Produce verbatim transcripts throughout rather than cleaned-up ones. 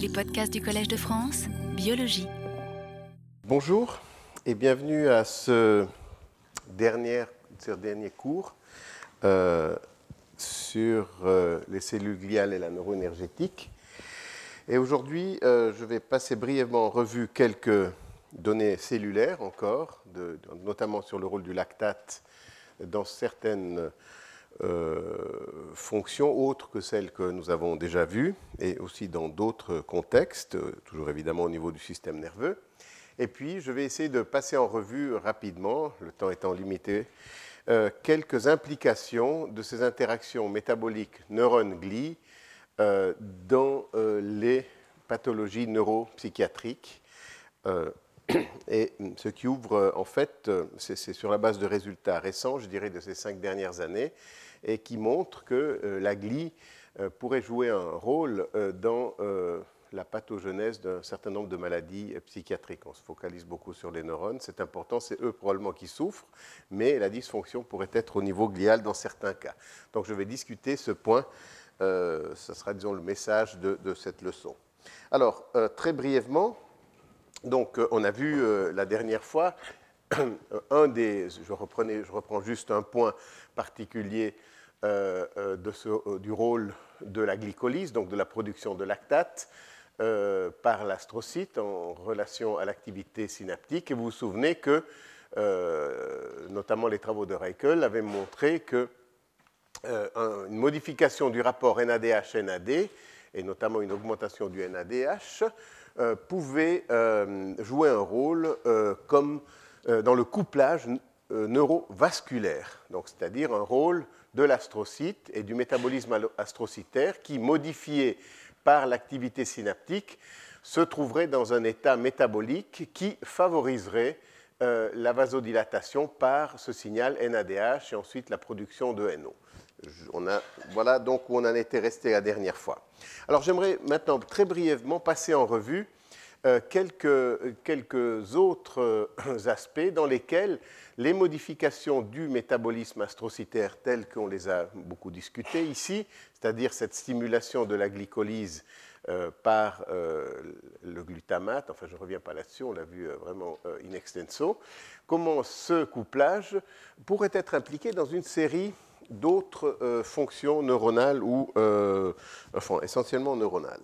Les podcasts du Collège de France, biologie. Bonjour et bienvenue à ce dernier, ce dernier cours euh, sur euh, les cellules gliales et la neuroénergétique. Et aujourd'hui, euh, je vais passer brièvement en revue quelques données cellulaires encore, de, de, notamment sur le rôle du lactate dans certaines Euh, fonctions autres que celles que nous avons déjà vues et aussi dans d'autres contextes, toujours évidemment au niveau du système nerveux. Et puis, je vais essayer de passer en revue rapidement, le temps étant limité, euh, quelques implications de ces interactions métaboliques neurones-glie euh, dans euh, les pathologies neuropsychiatriques. Euh, Et ce qui ouvre, en fait, c'est, c'est sur la base de résultats récents, je dirais, de ces cinq dernières années, et qui montrent que euh, la glie euh, pourrait jouer un rôle euh, dans euh, la pathogenèse d'un certain nombre de maladies euh, psychiatriques. On se focalise beaucoup sur les neurones, c'est important, c'est eux probablement qui souffrent, mais la dysfonction pourrait être au niveau glial dans certains cas. Donc je vais discuter ce point, euh, ce sera, disons, le message de, de cette leçon. Alors, euh, très brièvement, donc, on a vu euh, la dernière fois, un des, je, reprenais, je reprends juste un point particulier euh, de ce, euh, du rôle de la glycolyse, donc de la production de lactate euh, par l'astrocyte en relation à l'activité synaptique. Et vous vous souvenez que, euh, notamment les travaux de Raichle avaient montré que euh, une modification du rapport N A D H N A D, et notamment une augmentation du N A D H, Euh, pouvait euh, jouer un rôle euh, comme euh, dans le couplage n- euh, neurovasculaire, donc c'est-à-dire un rôle de l'astrocyte et du métabolisme al- astrocytaire qui, modifié par l'activité synaptique, se trouverait dans un état métabolique qui favoriserait euh, la vasodilatation par ce signal N A D H et ensuite la production de N O. On a, voilà donc où on en était resté la dernière fois. Alors j'aimerais maintenant très brièvement passer en revue euh, quelques, quelques autres euh, aspects dans lesquels les modifications du métabolisme astrocytaire telles qu'on les a beaucoup discutées ici, c'est-à-dire cette stimulation de la glycolyse euh, par euh, le glutamate, enfin je ne reviens pas là-dessus, on l'a vu euh, vraiment euh, in extenso, comment ce couplage pourrait être impliqué dans une série d'autres euh, fonctions neuronales ou euh, enfin, essentiellement neuronales.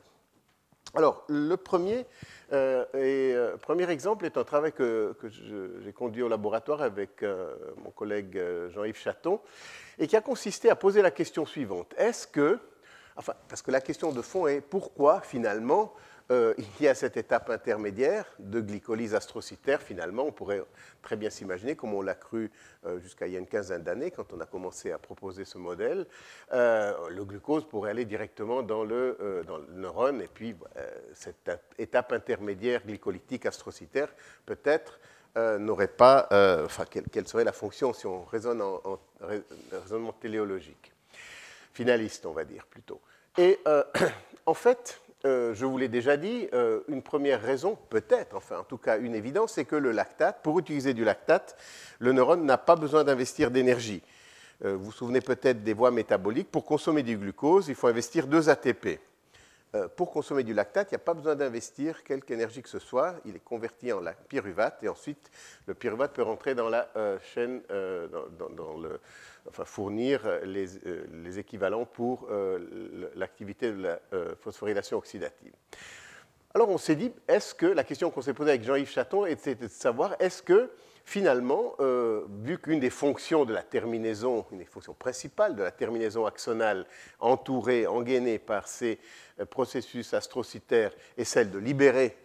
Alors, le premier, euh, et, euh, premier exemple est un travail que, que je, j'ai conduit au laboratoire avec euh, mon collègue euh, Jean-Yves Chaton et qui a consisté à poser la question suivante. Est-ce que, enfin, parce que la question de fond est pourquoi finalement Euh, il y a cette étape intermédiaire de glycolyse astrocytaire, finalement, on pourrait très bien s'imaginer, comme on l'a cru euh, jusqu'à il y a une quinzaine d'années, quand on a commencé à proposer ce modèle, euh, le glucose pourrait aller directement dans le, euh, dans le neurone, et puis euh, cette étape intermédiaire glycolytique astrocytaire, peut-être, euh, n'aurait pas, euh, enfin, quelle, quelle serait la fonction si on raisonne en, en, en raisonnement téléologique, finaliste, on va dire, plutôt. Et euh, en fait, Euh, je vous l'ai déjà dit, euh, une première raison, peut-être, enfin en tout cas une évidence, c'est que le lactate, pour utiliser du lactate, le neurone n'a pas besoin d'investir d'énergie. Euh, vous vous souvenez peut-être des voies métaboliques, pour consommer du glucose, il faut investir deux A T P. Euh, pour consommer du lactate, il n'y a pas besoin d'investir quelque énergie que ce soit, il est converti en pyruvate et ensuite le pyruvate peut rentrer dans la euh, chaîne, euh, dans, dans, dans le, enfin, fournir les, euh, les équivalents pour euh, l'activité de la euh, phosphorylation oxydative. Alors on s'est dit, est-ce que, la question qu'on s'est posée avec Jean-Yves Chaton était de savoir, est-ce que finalement, euh, vu qu'une des fonctions de la terminaison, une des fonctions principales de la terminaison axonale entourée, engainée par ces euh, processus astrocytaires est celle de libérer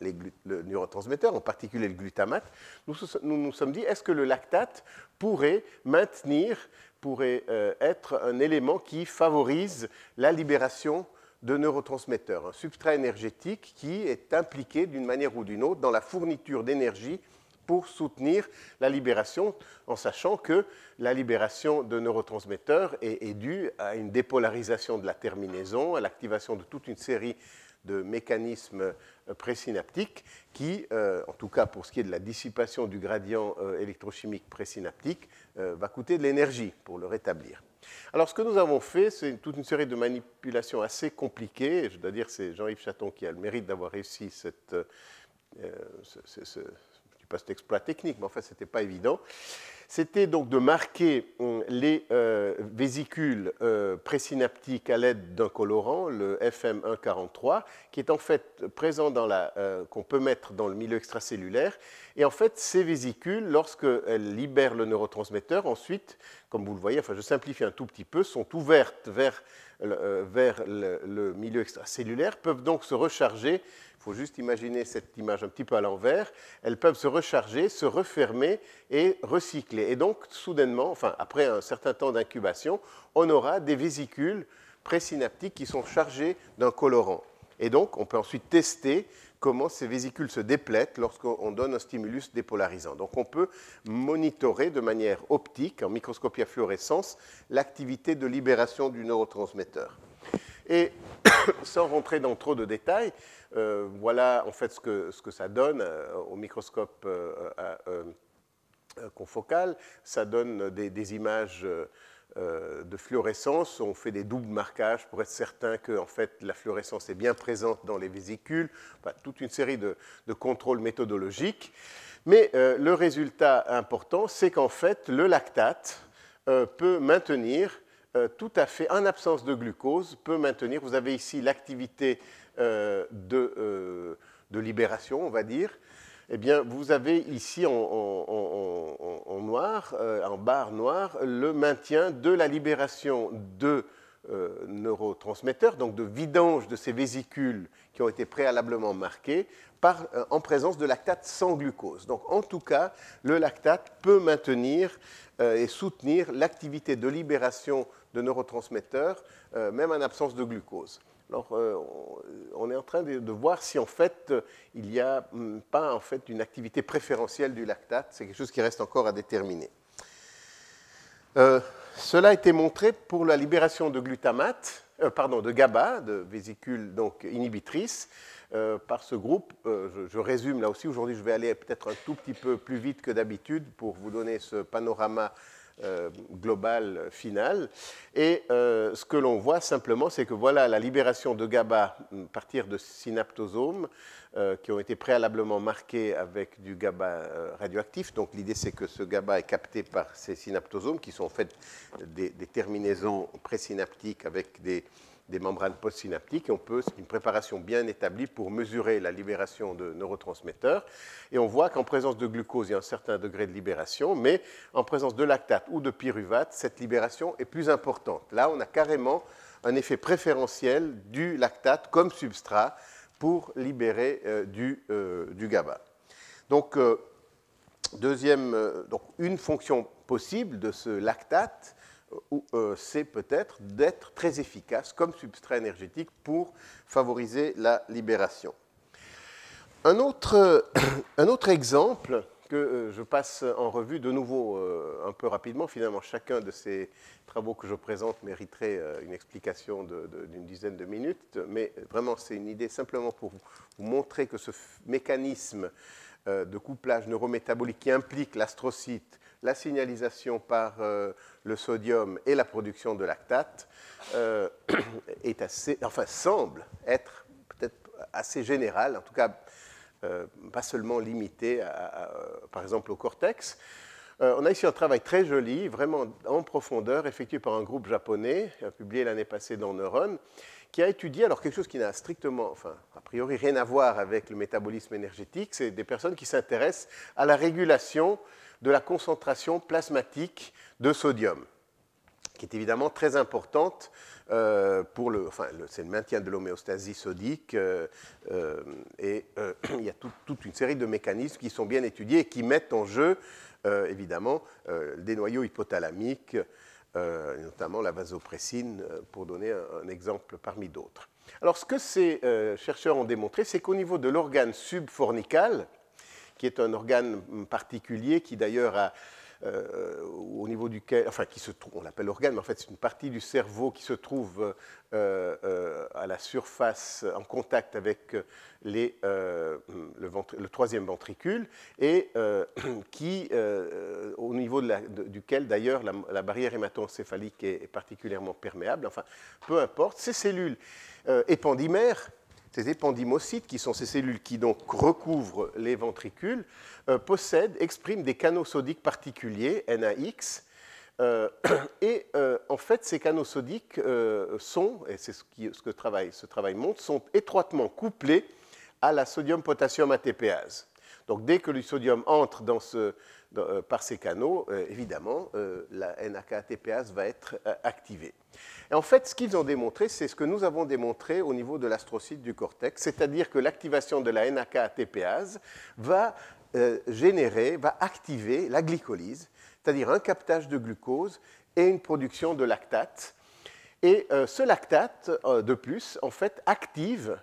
les glu- le neurotransmetteur, en particulier le glutamate, nous nous, nous sommes dit, est-ce que le lactate pourrait maintenir, pourrait euh, être un élément qui favorise la libération de neurotransmetteurs, un substrat énergétique qui est impliqué d'une manière ou d'une autre dans la fourniture d'énergie pour soutenir la libération, en sachant que la libération de neurotransmetteurs est, est due à une dépolarisation de la terminaison, à l'activation de toute une série de mécanismes présynaptiques qui, euh, en tout cas pour ce qui est de la dissipation du gradient euh, électrochimique présynaptique, euh, va coûter de l'énergie pour le rétablir. Alors, ce que nous avons fait, c'est toute une série de manipulations assez compliquées. Je dois dire que c'est Jean-Yves Chaton qui a le mérite d'avoir réussi cette, euh, ce, ce, ce, je ne dis pas cet exploit technique, mais enfin, ce n'était pas évident. C'était donc de marquer les euh, vésicules euh, présynaptiques à l'aide d'un colorant, le F M un quarante-trois, qui est en fait présent dans la, euh, qu'on peut mettre dans le milieu extracellulaire. Et en fait, ces vésicules, lorsqu'elles libèrent le neurotransmetteur, ensuite, comme vous le voyez, enfin je simplifie un tout petit peu, sont ouvertes vers, euh, vers le, le milieu extracellulaire, peuvent donc se recharger. Il faut juste imaginer cette image un petit peu à l'envers. Elles peuvent se recharger, se refermer et recycler. Et donc, soudainement, enfin, après un certain temps d'incubation, on aura des vésicules présynaptiques qui sont chargées d'un colorant. Et donc, on peut ensuite tester comment ces vésicules se déplètent lorsqu'on donne un stimulus dépolarisant. Donc, on peut monitorer de manière optique, en microscopie à fluorescence, l'activité de libération du neurotransmetteur. Et sans rentrer dans trop de détails, euh, voilà en fait ce que, ce que ça donne euh, au microscope euh, euh, euh, confocal. Ça donne des, des images euh, de fluorescence. On fait des doubles marquages pour être certain que en fait, la fluorescence est bien présente dans les vésicules. Enfin, toute une série de, de contrôles méthodologiques. Mais euh, le résultat important, c'est qu'en fait, le lactate euh, peut maintenir... Euh, tout à fait, en absence de glucose, peut maintenir, vous avez ici l'activité euh, de, euh, de libération, on va dire, eh bien, vous avez ici en, en, en, en noir, euh, en barre noire, le maintien de la libération de euh, neurotransmetteurs, donc de vidange de ces vésicules qui ont été préalablement marquées, par, euh, en présence de lactate sans glucose. Donc, en tout cas, le lactate peut maintenir euh, et soutenir l'activité de libération de neurotransmetteurs, euh, même en absence de glucose. Alors, euh, on est en train de, de voir si, en fait, il n'y a hum, pas en fait, une activité préférentielle du lactate. C'est quelque chose qui reste encore à déterminer. Euh, cela a été montré pour la libération de glutamate, euh, pardon, de GABA, de vésicules donc, inhibitrices, euh, par ce groupe. Euh, je, je résume là aussi. Aujourd'hui, je vais aller peut-être un tout petit peu plus vite que d'habitude pour vous donner ce panorama Euh, global final. Et euh, ce que l'on voit simplement, c'est que voilà la libération de GABA à partir de synaptosomes euh, qui ont été préalablement marqués avec du GABA euh, radioactif. Donc l'idée, c'est que ce GABA est capté par ces synaptosomes qui sont en fait des, des terminaisons présynaptiques avec des, des membranes postsynaptiques. Et on peut, c'est une préparation bien établie pour mesurer la libération de neurotransmetteurs. Et on voit qu'en présence de glucose, il y a un certain degré de libération, mais en présence de lactate ou de pyruvate, cette libération est plus importante. Là, on a carrément un effet préférentiel du lactate comme substrat pour libérer euh, du, euh, du GABA. Donc, euh, deuxième, euh, donc, une fonction possible de ce lactate, c'est peut-être d'être très efficace comme substrat énergétique pour favoriser la libération. Un autre, un autre exemple que je passe en revue de nouveau un peu rapidement, finalement chacun de ces travaux que je présente mériterait une explication de, de, d'une dizaine de minutes, mais vraiment c'est une idée simplement pour vous, vous montrer que ce mécanisme de couplage neurométabolique qui implique l'astrocyte, la signalisation par euh, le sodium et la production de lactate euh, est assez, enfin, semble être peut-être assez générale, en tout cas euh, pas seulement limitée, à, à, par exemple, au cortex. Euh, on a ici un travail très joli, vraiment en profondeur, effectué par un groupe japonais, publié l'année passée dans Neuron, qui a étudié, alors quelque chose qui n'a strictement, enfin, a priori, rien à voir avec le métabolisme énergétique, c'est des personnes qui s'intéressent à la régulation de la concentration plasmatique de sodium, qui est évidemment très importante euh, pour le, enfin, le, c'est le maintien de l'homéostasie sodique euh, euh, et euh, il y a tout, toute une série de mécanismes qui sont bien étudiés et qui mettent en jeu, euh, évidemment, euh, des noyaux hypothalamiques, euh, notamment la vasopressine, pour donner un, un exemple parmi d'autres. Alors, ce que ces euh, chercheurs ont démontré, c'est qu'au niveau de l'organe subfornical, qui est un organe particulier qui d'ailleurs a euh, au niveau duquel, enfin, qui se trouve, on l'appelle organe, mais en fait, c'est une partie du cerveau qui se trouve euh, euh, à la surface, en contact avec les, euh, le, ventre, le troisième ventricule, et euh, qui, euh, au niveau de la, de, duquel, d'ailleurs, la, la barrière hémato-encéphalique est, est particulièrement perméable. Enfin, peu importe, ces cellules euh, épandimères, ces épendymocytes, qui sont ces cellules qui donc recouvrent les ventricules, euh, possèdent, expriment des canaux sodiques particuliers, N A X, euh, et euh, en fait ces canaux sodiques euh, sont, et c'est ce, ce que travail, ce travail montre, sont étroitement couplés à la sodium-potassium-ATPase. Donc dès que le sodium entre dans ce, dans, euh, par ces canaux, euh, évidemment, euh, la N A K T P ase va être euh, activée. Et en fait, ce qu'ils ont démontré, c'est ce que nous avons démontré au niveau de l'astrocyte du cortex, c'est-à-dire que l'activation de la N A K T P ase va euh, générer, va activer la glycolyse, c'est-à-dire un captage de glucose et une production de lactate. Et euh, ce lactate, euh, de plus, en fait, active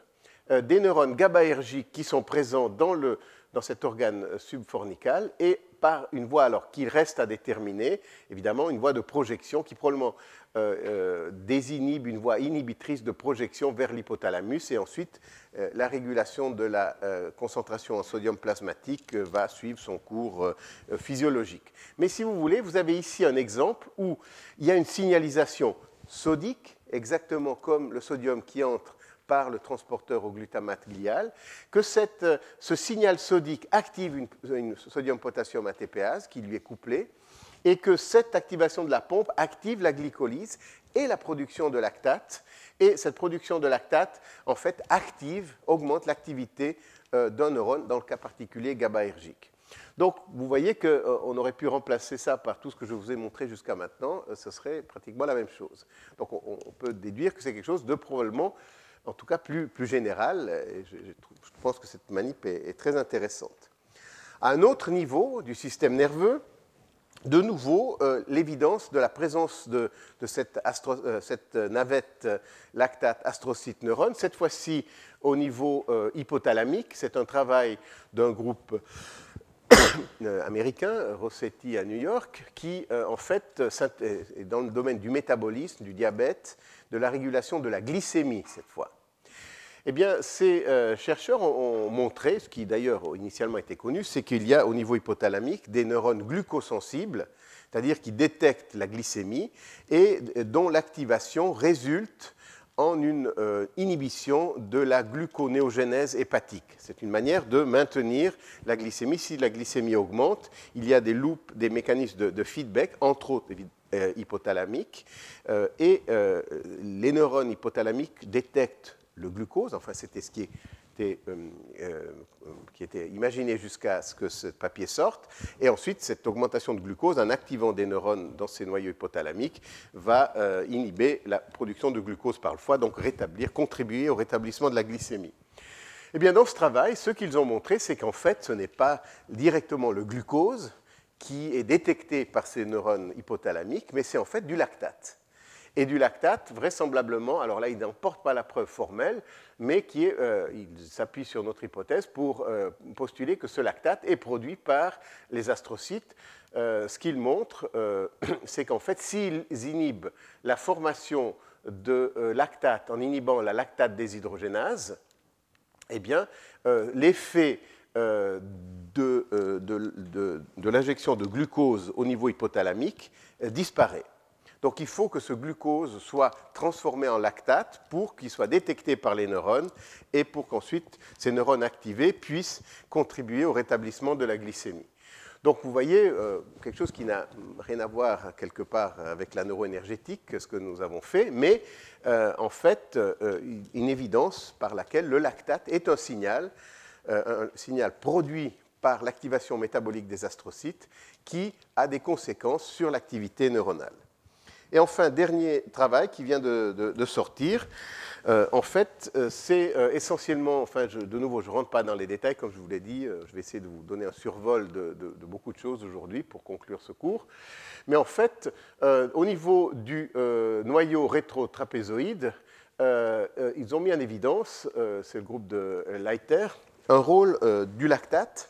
euh, des neurones GABAergiques qui sont présents dans le dans cet organe subfornical, et par une voie alors qui reste à déterminer, évidemment une voie de projection qui probablement euh, euh, désinhibe une voie inhibitrice de projection vers l'hypothalamus, et ensuite euh, la régulation de la euh, concentration en sodium plasmatique euh, va suivre son cours euh, physiologique. Mais si vous voulez, vous avez ici un exemple où il y a une signalisation sodique, exactement comme le sodium qui entre par le transporteur au glutamate glial, que cette, ce signal sodique active une, une sodium-potassium-ATPase qui lui est couplée, et que cette activation de la pompe active la glycolyse et la production de lactate. Et cette production de lactate, en fait, active, augmente l'activité euh, d'un neurone, dans le cas particulier GABAergique. Donc, vous voyez qu'on euh, aurait pu remplacer ça par tout ce que je vous ai montré jusqu'à maintenant, euh, ce serait pratiquement la même chose. Donc, on, on peut déduire que c'est quelque chose de probablement en tout cas plus, plus général, et je, je, trouve, je pense que cette manip est, est très intéressante. À un autre niveau du système nerveux, de nouveau, euh, l'évidence de la présence de, de cette, astro, euh, cette navette euh, lactate-astrocyte-neurone, cette fois-ci au niveau euh, hypothalamique, c'est un travail d'un groupe américain, Rossetti à New York, qui euh, en fait est dans le domaine du métabolisme, du diabète, de la régulation de la glycémie cette fois. Eh bien, ces euh, chercheurs ont, ont montré, ce qui d'ailleurs initialement était connu, c'est qu'il y a au niveau hypothalamique des neurones glucosensibles, c'est-à-dire qui détectent la glycémie et dont l'activation résulte en une euh, inhibition de la gluconéogénèse hépatique. C'est une manière de maintenir la glycémie. Si la glycémie augmente, il y a des loops, des mécanismes de, de feedback, entre autres euh, hypothalamiques, euh, et euh, les neurones hypothalamiques détectent le glucose, enfin c'était ce qui est Était, euh, euh, qui était imaginé jusqu'à ce que ce papier sorte. Et ensuite, cette augmentation de glucose, en activant des neurones dans ces noyaux hypothalamiques, va euh, inhiber la production de glucose par le foie, donc rétablir, contribuer au rétablissement de la glycémie. Eh bien, dans ce travail, ce qu'ils ont montré, c'est qu'en fait, ce n'est pas directement le glucose qui est détecté par ces neurones hypothalamiques, mais c'est en fait du lactate. Et du lactate, vraisemblablement, alors là, ils n'en portent pas la preuve formelle, mais qui est, euh, ils s'appuient sur notre hypothèse pour euh, postuler que ce lactate est produit par les astrocytes. Euh, ce qu'ils montrent, euh, c'est qu'en fait, s'ils inhibent la formation de euh, lactate en inhibant la lactate déshydrogénase, eh bien, euh, l'effet euh, de, euh, de, de, de l'injection de glucose au niveau hypothalamique euh, disparaît. Donc, il faut que ce glucose soit transformé en lactate pour qu'il soit détecté par les neurones et pour qu'ensuite ces neurones activés puissent contribuer au rétablissement de la glycémie. Donc, vous voyez, euh, quelque chose qui n'a rien à voir quelque part avec la neuroénergétique, ce que nous avons fait, mais euh, en fait, euh, une évidence par laquelle le lactate est un signal, euh, un signal produit par l'activation métabolique des astrocytes qui a des conséquences sur l'activité neuronale. Et enfin, dernier travail qui vient de, de, de sortir, euh, en fait, euh, c'est euh, essentiellement, enfin, je, de nouveau, je ne rentre pas dans les détails, comme je vous l'ai dit, euh, je vais essayer de vous donner un survol de, de, de beaucoup de choses aujourd'hui pour conclure ce cours. Mais en fait, euh, au niveau du euh, noyau rétro-trapézoïde, euh, euh, ils ont mis en évidence, euh, c'est le groupe de Leiter, un rôle euh, du lactate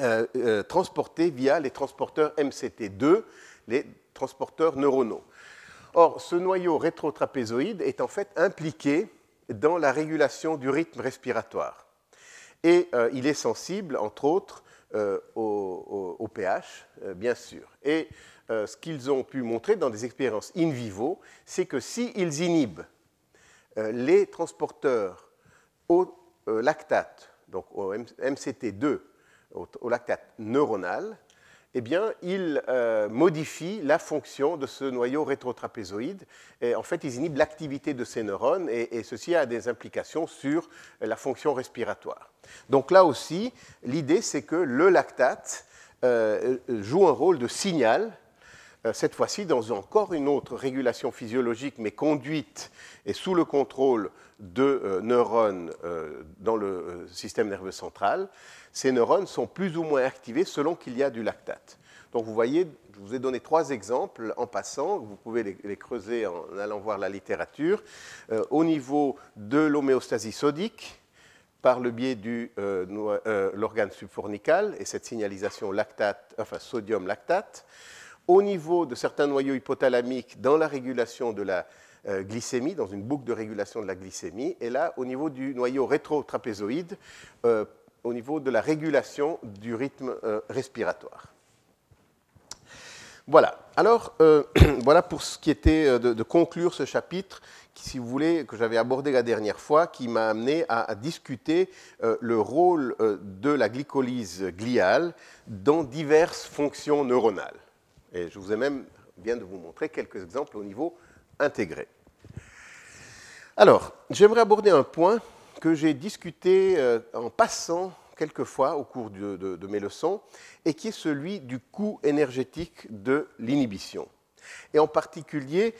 euh, euh, transportés via les transporteurs M C T deux, les transporteurs neuronaux. Or, ce noyau rétrotrapézoïde est en fait impliqué dans la régulation du rythme respiratoire. Et euh, il est sensible, entre autres, euh, au, au, au pH, euh, bien sûr. Et euh, ce qu'ils ont pu montrer dans des expériences in vivo, c'est que s'ils inhibent euh, les transporteurs au euh, lactate, donc au M C T deux, au, au lactate neuronal, eh bien, ils euh, modifient la fonction de ce noyau rétrotrapézoïde. Et en fait, ils inhibent l'activité de ces neurones et, et ceci a des implications sur la fonction respiratoire. Donc là aussi, l'idée, c'est que le lactate euh, joue un rôle de signal, euh, cette fois-ci dans encore une autre régulation physiologique, mais conduite et sous le contrôle de euh, neurones euh, dans le système nerveux central. Ces neurones sont plus ou moins activés selon qu'il y a du lactate. Donc vous voyez, je vous ai donné trois exemples en passant, vous pouvez les, les creuser en allant voir la littérature. Euh, au niveau de l'homéostasie sodique, par le biais de euh, euh, l'organe subfornical et cette signalisation lactate, enfin sodium-lactate. Au niveau de certains noyaux hypothalamiques, dans la régulation de la Euh, glycémie, dans une boucle de régulation de la glycémie, et là, au niveau du noyau rétrotrapézoïde, euh, au niveau de la régulation du rythme euh, respiratoire. Voilà. Alors, euh, voilà pour ce qui était de, de conclure ce chapitre, qui, si vous voulez, que j'avais abordé la dernière fois, qui m'a amené à, à discuter euh, le rôle euh, de la glycolyse gliale dans diverses fonctions neuronales. Et je vous ai même bien de vous montrer quelques exemples au niveau intégré. Alors, j'aimerais aborder un point que j'ai discuté euh, en passant quelquefois au cours de, de, de mes leçons et qui est celui du coût énergétique de l'inhibition. Et en particulier,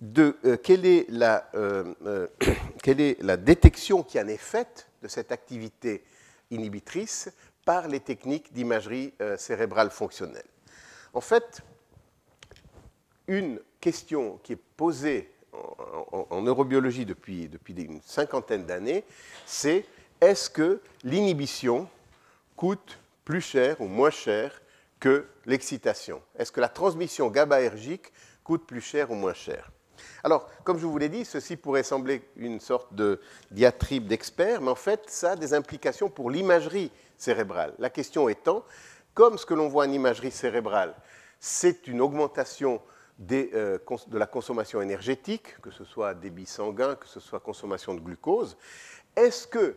de euh, quelle, est la, euh, euh, quelle est la détection qui en est faite de cette activité inhibitrice par les techniques d'imagerie euh, cérébrale fonctionnelle. En fait, une question qui est posée en, en, en neurobiologie depuis, depuis une cinquantaine d'années, c'est est-ce que l'inhibition coûte plus cher ou moins cher que l'excitation? Est-ce que la transmission GABAergique coûte plus cher ou moins cher? Alors, comme je vous l'ai dit, ceci pourrait sembler une sorte de diatribe d'experts, mais en fait, ça a des implications pour l'imagerie cérébrale. La question étant, comme ce que l'on voit en imagerie cérébrale, c'est une augmentation Des, euh, de la consommation énergétique, que ce soit débit sanguin, que ce soit consommation de glucose. Est-ce que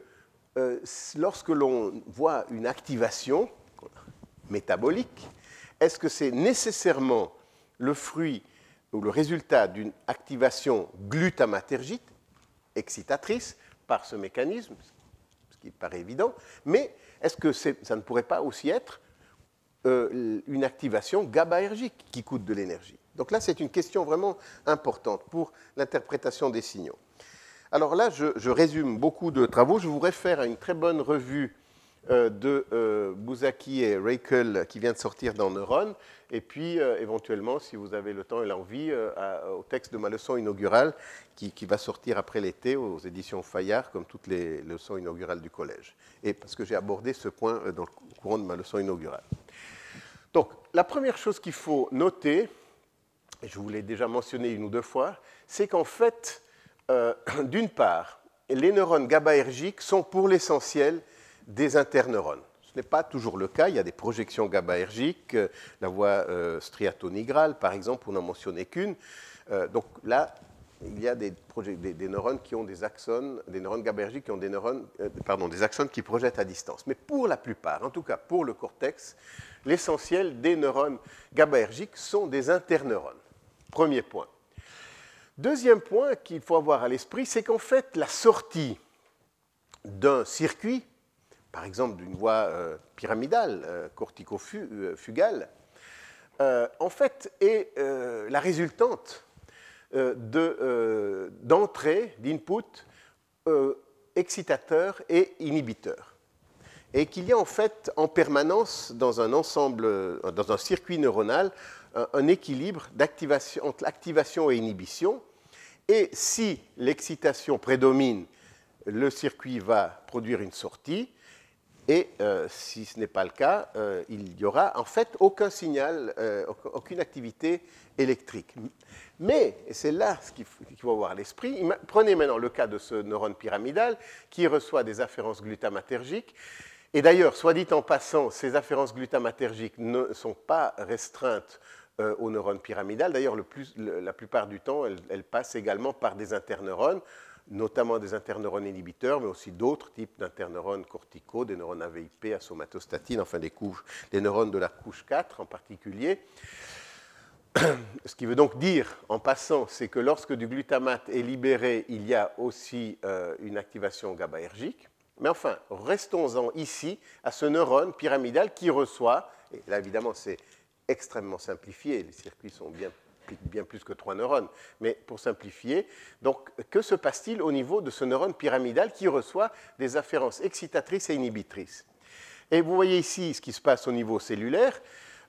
euh, lorsque l'on voit une activation métabolique, est-ce que c'est nécessairement le fruit ou le résultat d'une activation glutamatergique, excitatrice, par ce mécanisme, ce qui paraît évident, mais est-ce que c'est, ça ne pourrait pas aussi être euh, une activation GABAergique qui coûte de l'énergie? Donc là, c'est une question vraiment importante pour l'interprétation des signaux. Alors là, je, je résume beaucoup de travaux. Je vous réfère à une très bonne revue euh, de euh, Buzsáki et Raichle qui vient de sortir dans Neuron. Et puis, euh, éventuellement, si vous avez le temps et l'envie, euh, à, au texte de ma leçon inaugurale qui, qui va sortir après l'été aux éditions Fayard, comme toutes les leçons inaugurales du collège. Et parce que j'ai abordé ce point dans le courant de ma leçon inaugurale. Donc, la première chose qu'il faut noter, je vous l'ai déjà mentionné une ou deux fois, c'est qu'en fait, euh, d'une part, les neurones GABAergiques sont pour l'essentiel des interneurones. Ce n'est pas toujours le cas, il y a des projections GABAergiques, euh, la voie euh, striatonigrale, par exemple, on n'en mentionnait qu'une. Euh, donc là, il y a des, proje- des, des neurones qui ont des axones, des neurones GABAergiques qui ont des, neurones, euh, pardon, des axones qui projettent à distance. Mais pour la plupart, en tout cas pour le cortex, l'essentiel des neurones GABAergiques sont des interneurones. Premier point. Deuxième point qu'il faut avoir à l'esprit, c'est qu'en fait, la sortie d'un circuit, par exemple d'une voie euh, pyramidale, euh, corticofugale, euh, en fait, est euh, la résultante euh, de, euh, d'entrées, d'input euh, excitateurs et inhibiteurs. Et qu'il y a en fait en permanence dans un ensemble, dans un circuit neuronal, un équilibre d'activation, entre activation et inhibition. Et si l'excitation prédomine, le circuit va produire une sortie. Et euh, si ce n'est pas le cas, euh, il n'y aura en fait aucun signal, euh, aucune activité électrique. Mais, et c'est là ce qu'il faut, qu'il faut avoir à l'esprit, prenez maintenant le cas de ce neurone pyramidal qui reçoit des afférences glutamatergiques. Et d'ailleurs, soit dit en passant, ces afférences glutamatergiques ne sont pas restreintes euh, aux neurones pyramidales. D'ailleurs, le plus, le, la plupart du temps, elles, elles passent également par des interneurones, notamment des interneurones inhibiteurs, mais aussi d'autres types d'interneurones corticaux, des neurones A V I P, à somatostatine, enfin des, couches, des neurones de la couche quatre en particulier. Ce qui veut donc dire, en passant, c'est que lorsque du glutamate est libéré, il y a aussi euh, une activation GABAergique. Mais enfin, restons-en ici à ce neurone pyramidal qui reçoit, et là évidemment c'est extrêmement simplifié, les circuits sont bien bien plus que trois neurones, mais pour simplifier, donc que se passe-t-il au niveau de ce neurone pyramidal qui reçoit des afférences excitatrices et inhibitrices? Et vous voyez ici ce qui se passe au niveau cellulaire.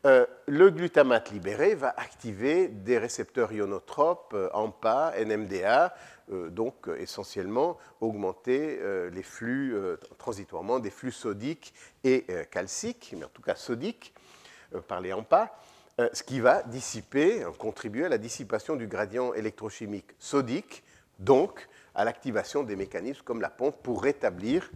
Euh, le glutamate libéré va activer des récepteurs ionotropes, euh, AMPA, N M D A, euh, donc euh, essentiellement augmenter euh, les flux, euh, transitoirement, des flux sodiques et euh, calciques, mais en tout cas sodiques, euh, par les AMPA. Euh, ce qui va dissiper, euh, contribuer à la dissipation du gradient électrochimique sodique, donc à l'activation des mécanismes comme la pompe pour rétablir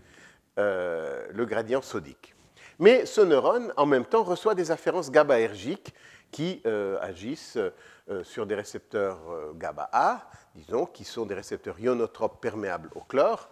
euh, le gradient sodique. Mais ce neurone, en même temps, reçoit des afférences GABAergiques qui euh, agissent euh, sur des récepteurs euh, GABA-A, disons, qui sont des récepteurs ionotropes perméables au chlore,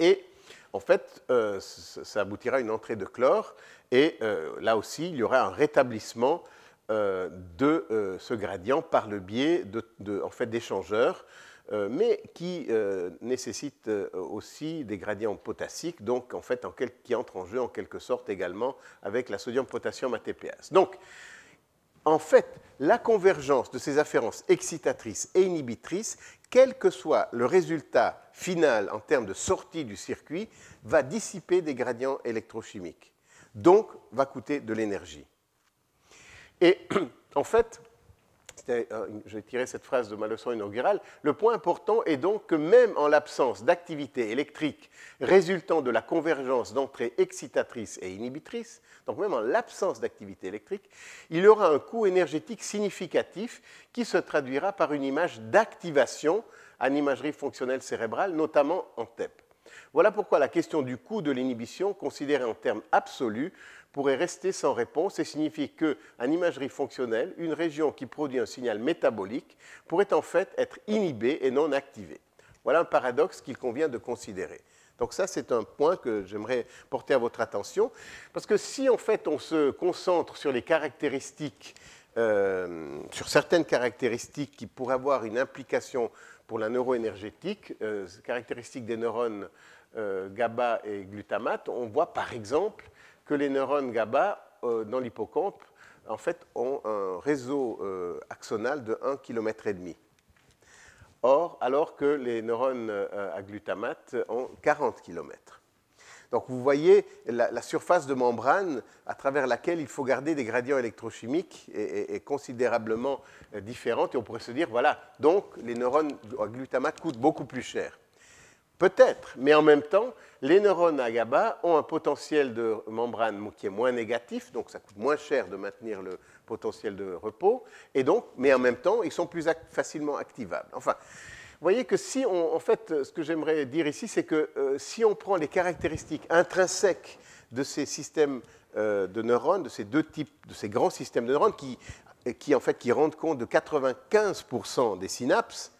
et en fait, euh, ça aboutira à une entrée de chlore, et euh, là aussi, il y aura un rétablissement Euh, de euh, ce gradient par le biais de, de, en fait, d'échangeurs, euh, mais qui euh, nécessitent euh, aussi des gradients potassiques, donc en fait, en quel, qui entrent en jeu en quelque sorte également avec la sodium-potassium A T P ase. Donc, en fait, la convergence de ces afférences excitatrices et inhibitrices, quel que soit le résultat final en termes de sortie du circuit, va dissiper des gradients électrochimiques, donc va coûter de l'énergie. Et en fait, j'ai tiré cette phrase de ma leçon inaugurale, le point important est donc que même en l'absence d'activité électrique résultant de la convergence d'entrées excitatrices et inhibitrices, donc même en l'absence d'activité électrique, il y aura un coût énergétique significatif qui se traduira par une image d'activation en imagerie fonctionnelle cérébrale, notamment en T E P. Voilà pourquoi la question du coût de l'inhibition, considérée en termes absolus, pourrait rester sans réponse et signifie qu'en imagerie fonctionnelle, une région qui produit un signal métabolique pourrait en fait être inhibée et non activée. Voilà un paradoxe qu'il convient de considérer. Donc ça, c'est un point que j'aimerais porter à votre attention, parce que si en fait on se concentre sur les caractéristiques, euh, sur certaines caractéristiques qui pourraient avoir une implication pour la neuroénergétique, euh, caractéristiques des neurones euh, GABA et glutamate, on voit par exemple que les neurones GABA euh, dans l'hippocampe, en fait, ont un réseau euh, axonal de un virgule cinq kilomètres. Or, alors que les neurones euh, à glutamate ont quarante kilomètres. Donc, vous voyez la, la surface de membrane à travers laquelle il faut garder des gradients électrochimiques est, est, est considérablement euh, différente. Et on pourrait se dire, voilà, donc les neurones à glutamate coûtent beaucoup plus cher. Peut-être, mais en même temps, les neurones à GABA ont un potentiel de membrane qui est moins négatif, donc ça coûte moins cher de maintenir le potentiel de repos, et donc, mais en même temps, ils sont plus act- facilement activables. Enfin, vous voyez que si on, en fait, ce que j'aimerais dire ici, c'est que euh, si on prend les caractéristiques intrinsèques de ces systèmes euh, de neurones, de ces deux types, de ces grands systèmes de neurones qui, qui en fait, qui rendent compte de quatre-vingt-quinze pour cent des synapses,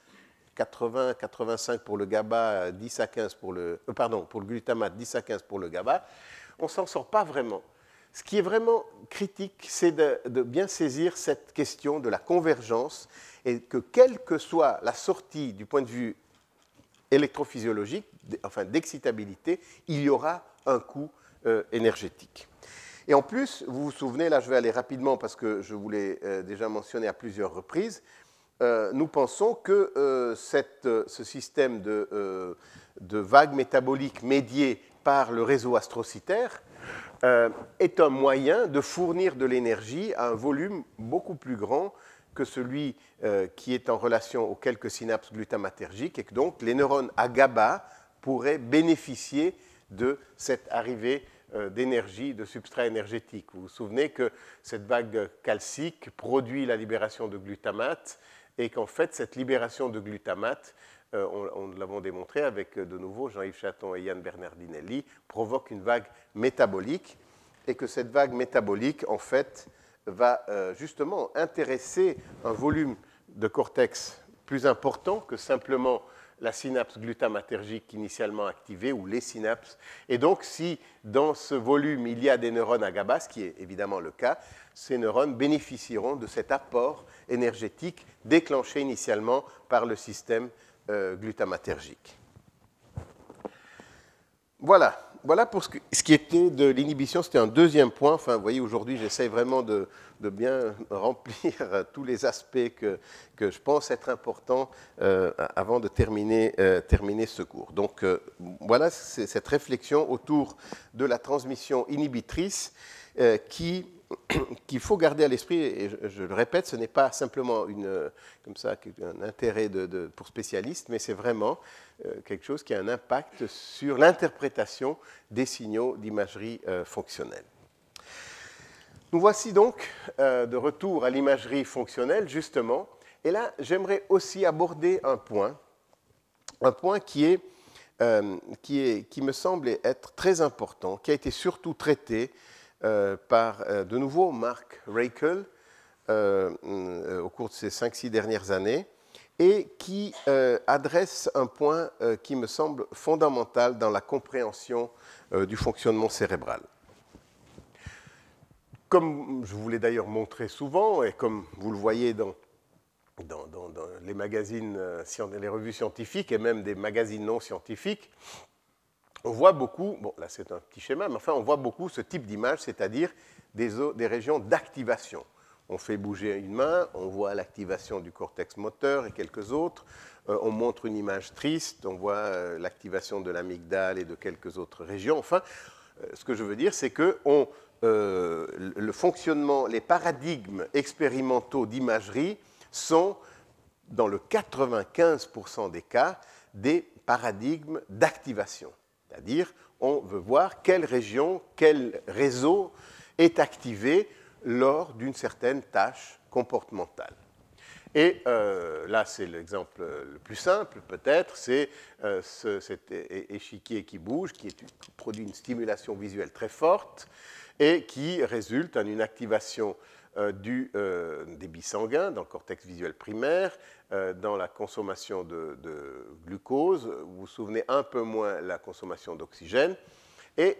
quatre-vingts à quatre-vingt-cinq pour le GABA, dix à quinze pour le, euh, pardon, pour le glutamate, dix à quinze pour le GABA, on ne s'en sort pas vraiment. Ce qui est vraiment critique, c'est de, de bien saisir cette question de la convergence et que quelle que soit la sortie du point de vue électrophysiologique, enfin d'excitabilité, il y aura un coût euh, énergétique. Et en plus, vous vous souvenez, là je vais aller rapidement parce que je vous l'ai euh, déjà mentionné à plusieurs reprises, Euh, nous pensons que euh, cette, euh, ce système de, euh, de vagues métaboliques médiées par le réseau astrocytaire euh, est un moyen de fournir de l'énergie à un volume beaucoup plus grand que celui euh, qui est en relation aux quelques synapses glutamatergiques et que donc les neurones à GABA pourraient bénéficier de cette arrivée d'énergie, de substrat énergétique. Vous vous souvenez que cette vague calcique produit la libération de glutamate et qu'en fait, cette libération de glutamate, euh, on, on l'avons démontré avec de nouveau Jean-Yves Chaton et Yann Bernardinelli, provoque une vague métabolique et que cette vague métabolique, en fait, va euh, justement intéresser un volume de cortex plus important que simplement la synapse glutamatergique initialement activée ou les synapses. Et donc, si dans ce volume, il y a des neurones à GABA, ce qui est évidemment le cas, ces neurones bénéficieront de cet apport énergétique déclenché initialement par le système euh, glutamatergique. Voilà. Voilà pour ce, que, ce qui était de l'inhibition. C'était un deuxième point. Enfin, vous voyez, aujourd'hui, j'essaie vraiment de, de bien remplir tous les aspects que, que je pense être importants euh, avant de terminer, euh, terminer ce cours. Donc, euh, voilà cette réflexion autour de la transmission inhibitrice euh, qui... qu'il faut garder à l'esprit, et je, je le répète, ce n'est pas simplement une, comme ça, un intérêt de, de, pour spécialistes, mais c'est vraiment euh, quelque chose qui a un impact sur l'interprétation des signaux d'imagerie euh, fonctionnelle. Nous voici donc euh, de retour à l'imagerie fonctionnelle, justement, et là, j'aimerais aussi aborder un point, un point qui, est, euh, qui, est, qui me semble être très important, qui a été surtout traité Euh, par, euh, de nouveau, Mark Raichle euh, euh, au cours de ces cinq six dernières années et qui euh, adresse un point euh, qui me semble fondamental dans la compréhension euh, du fonctionnement cérébral. Comme je vous l'ai d'ailleurs montré souvent et comme vous le voyez dans, dans, dans, dans les magazines, euh, les revues scientifiques et même des magazines non scientifiques, on voit beaucoup, bon là c'est un petit schéma, mais enfin on voit beaucoup ce type d'image, c'est-à-dire des, des régions d'activation. On fait bouger une main, on voit l'activation du cortex moteur et quelques autres, euh, on montre une image triste, on voit euh, l'activation de l'amygdale et de quelques autres régions. Enfin, euh, ce que je veux dire, c'est que on, euh, le fonctionnement, les paradigmes expérimentaux d'imagerie sont, dans le quatre-vingt-quinze pour cent des cas, des paradigmes d'activation. C'est-à-dire, on veut voir quelle région, quel réseau est activé lors d'une certaine tâche comportementale. Et euh, là, c'est l'exemple le plus simple, peut-être, c'est euh, ce, cet échiquier qui bouge, qui, est, qui produit une stimulation visuelle très forte et qui résulte en une activation euh, du euh, débit sanguin dans le cortex visuel primaire, dans la consommation de, de glucose, vous vous souvenez un peu moins la consommation d'oxygène. Et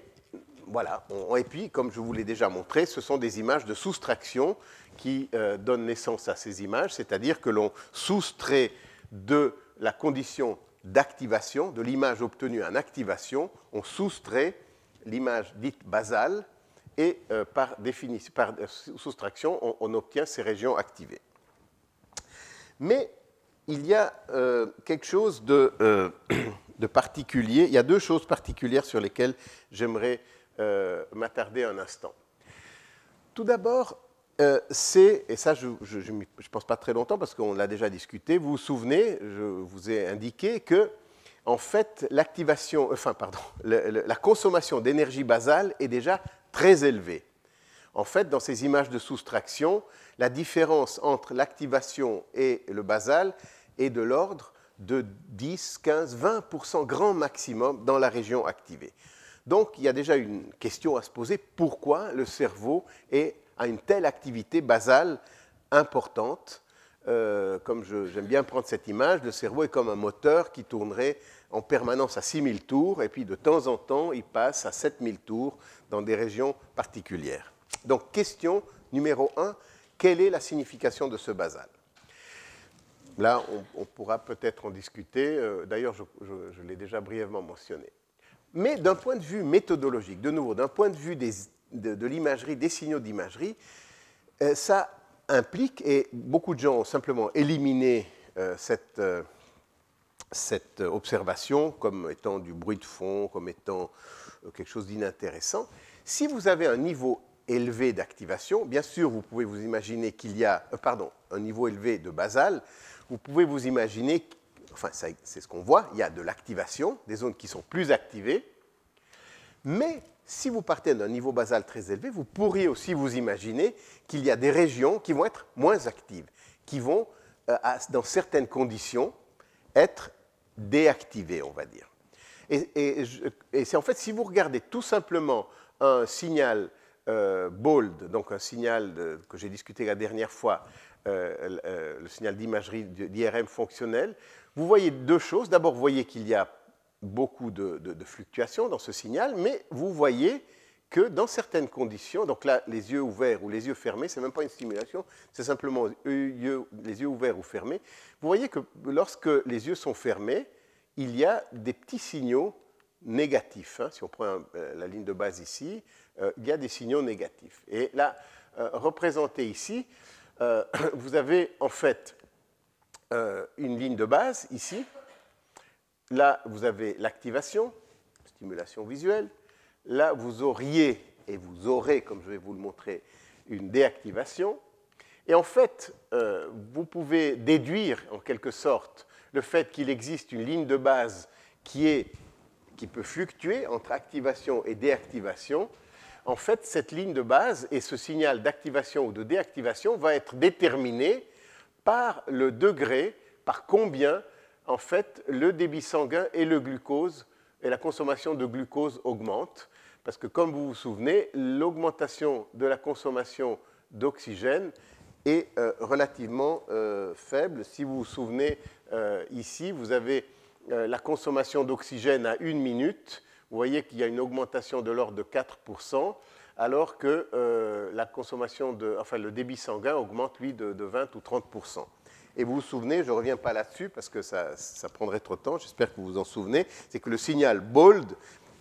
voilà. On, et puis, comme je vous l'ai déjà montré, ce sont des images de soustraction qui euh, donnent naissance à ces images, c'est-à-dire que l'on soustrait de la condition d'activation, de l'image obtenue en activation, on soustrait l'image dite basale et euh, par, définis, par euh, soustraction, on, on obtient ces régions activées. Mais il y a euh, quelque chose de, euh, de particulier, il y a deux choses particulières sur lesquelles j'aimerais euh, m'attarder un instant. Tout d'abord, euh, c'est, et ça je ne pense pas très longtemps parce qu'on l'a déjà discuté, vous vous souvenez, je vous ai indiqué que, en fait, l'activation, enfin, pardon, le, le, la consommation d'énergie basale est déjà très élevée. En fait, dans ces images de soustraction, la différence entre l'activation et le basal est de l'ordre de dix, quinze, vingt pour cent grand maximum dans la région activée. Donc, il y a déjà une question à se poser, pourquoi le cerveau est à une telle activité basale importante ? Euh, comme je, j'aime bien prendre cette image, le cerveau est comme un moteur qui tournerait en permanence à six mille tours et puis de temps en temps, il passe à sept mille tours dans des régions particulières. Donc, question numéro un, quelle est la signification de ce basal ? Là, on, on pourra peut-être en discuter. Euh, d'ailleurs, je, je, je l'ai déjà brièvement mentionné. Mais d'un point de vue méthodologique, de nouveau, d'un point de vue des, de, de l'imagerie, des signaux d'imagerie, euh, ça implique, et beaucoup de gens ont simplement éliminé euh, cette, euh, cette observation comme étant du bruit de fond, comme étant euh, quelque chose d'inintéressant. Si vous avez un niveau élevé d'activation. Bien sûr, vous pouvez vous imaginer qu'il y a, euh, pardon, un niveau élevé de basal. Vous pouvez vous imaginer, enfin, ça, c'est ce qu'on voit, il y a de l'activation, des zones qui sont plus activées, Mais si vous partez d'un niveau basal très élevé, vous pourriez aussi vous imaginer qu'il y a des régions qui vont être moins actives, qui vont, euh, à, dans certaines conditions, être déactivées, on va dire. Et, et, et c'est en fait, si vous regardez tout simplement un signal euh, bold, donc un signal de, que j'ai discuté la dernière fois, euh, euh, le signal d'imagerie d'I R M fonctionnel, vous voyez deux choses. D'abord, vous voyez qu'il y a beaucoup de, de, de fluctuations dans ce signal, mais vous voyez que dans certaines conditions, donc là, les yeux ouverts ou les yeux fermés, ce n'est même pas une stimulation, c'est simplement les yeux, les yeux ouverts ou fermés. Vous voyez que lorsque les yeux sont fermés, il y a des petits signaux négatifs. Hein. Si on prend euh, la ligne de base ici, euh, il y a des signaux négatifs. Et là, euh, représenté ici, euh, vous avez en fait euh, une ligne de base ici. Là, vous avez l'activation, stimulation visuelle. Là, vous auriez, et vous aurez, comme je vais vous le montrer, une déactivation. Et en fait, euh, vous pouvez déduire, en quelque sorte, le fait qu'il existe une ligne de base qui, est, qui peut fluctuer entre activation et déactivation. En fait, cette ligne de base et ce signal d'activation ou de déactivation va être déterminé par le degré, par combien, en fait, le débit sanguin et le glucose et la consommation de glucose augmentent. Parce que, comme vous vous souvenez, l'augmentation de la consommation d'oxygène est euh, relativement euh, faible. Si vous vous souvenez, euh, ici, vous avez euh, la consommation d'oxygène à une minute. Vous voyez qu'il y a une augmentation de l'ordre de quatre pour cent, alors que euh, la consommation de, enfin, le débit sanguin augmente, lui, de, de vingt ou trente pour cent. Et vous vous souvenez, je ne reviens pas là-dessus parce que ça, ça prendrait trop de temps, j'espère que vous vous en souvenez, c'est que le signal bold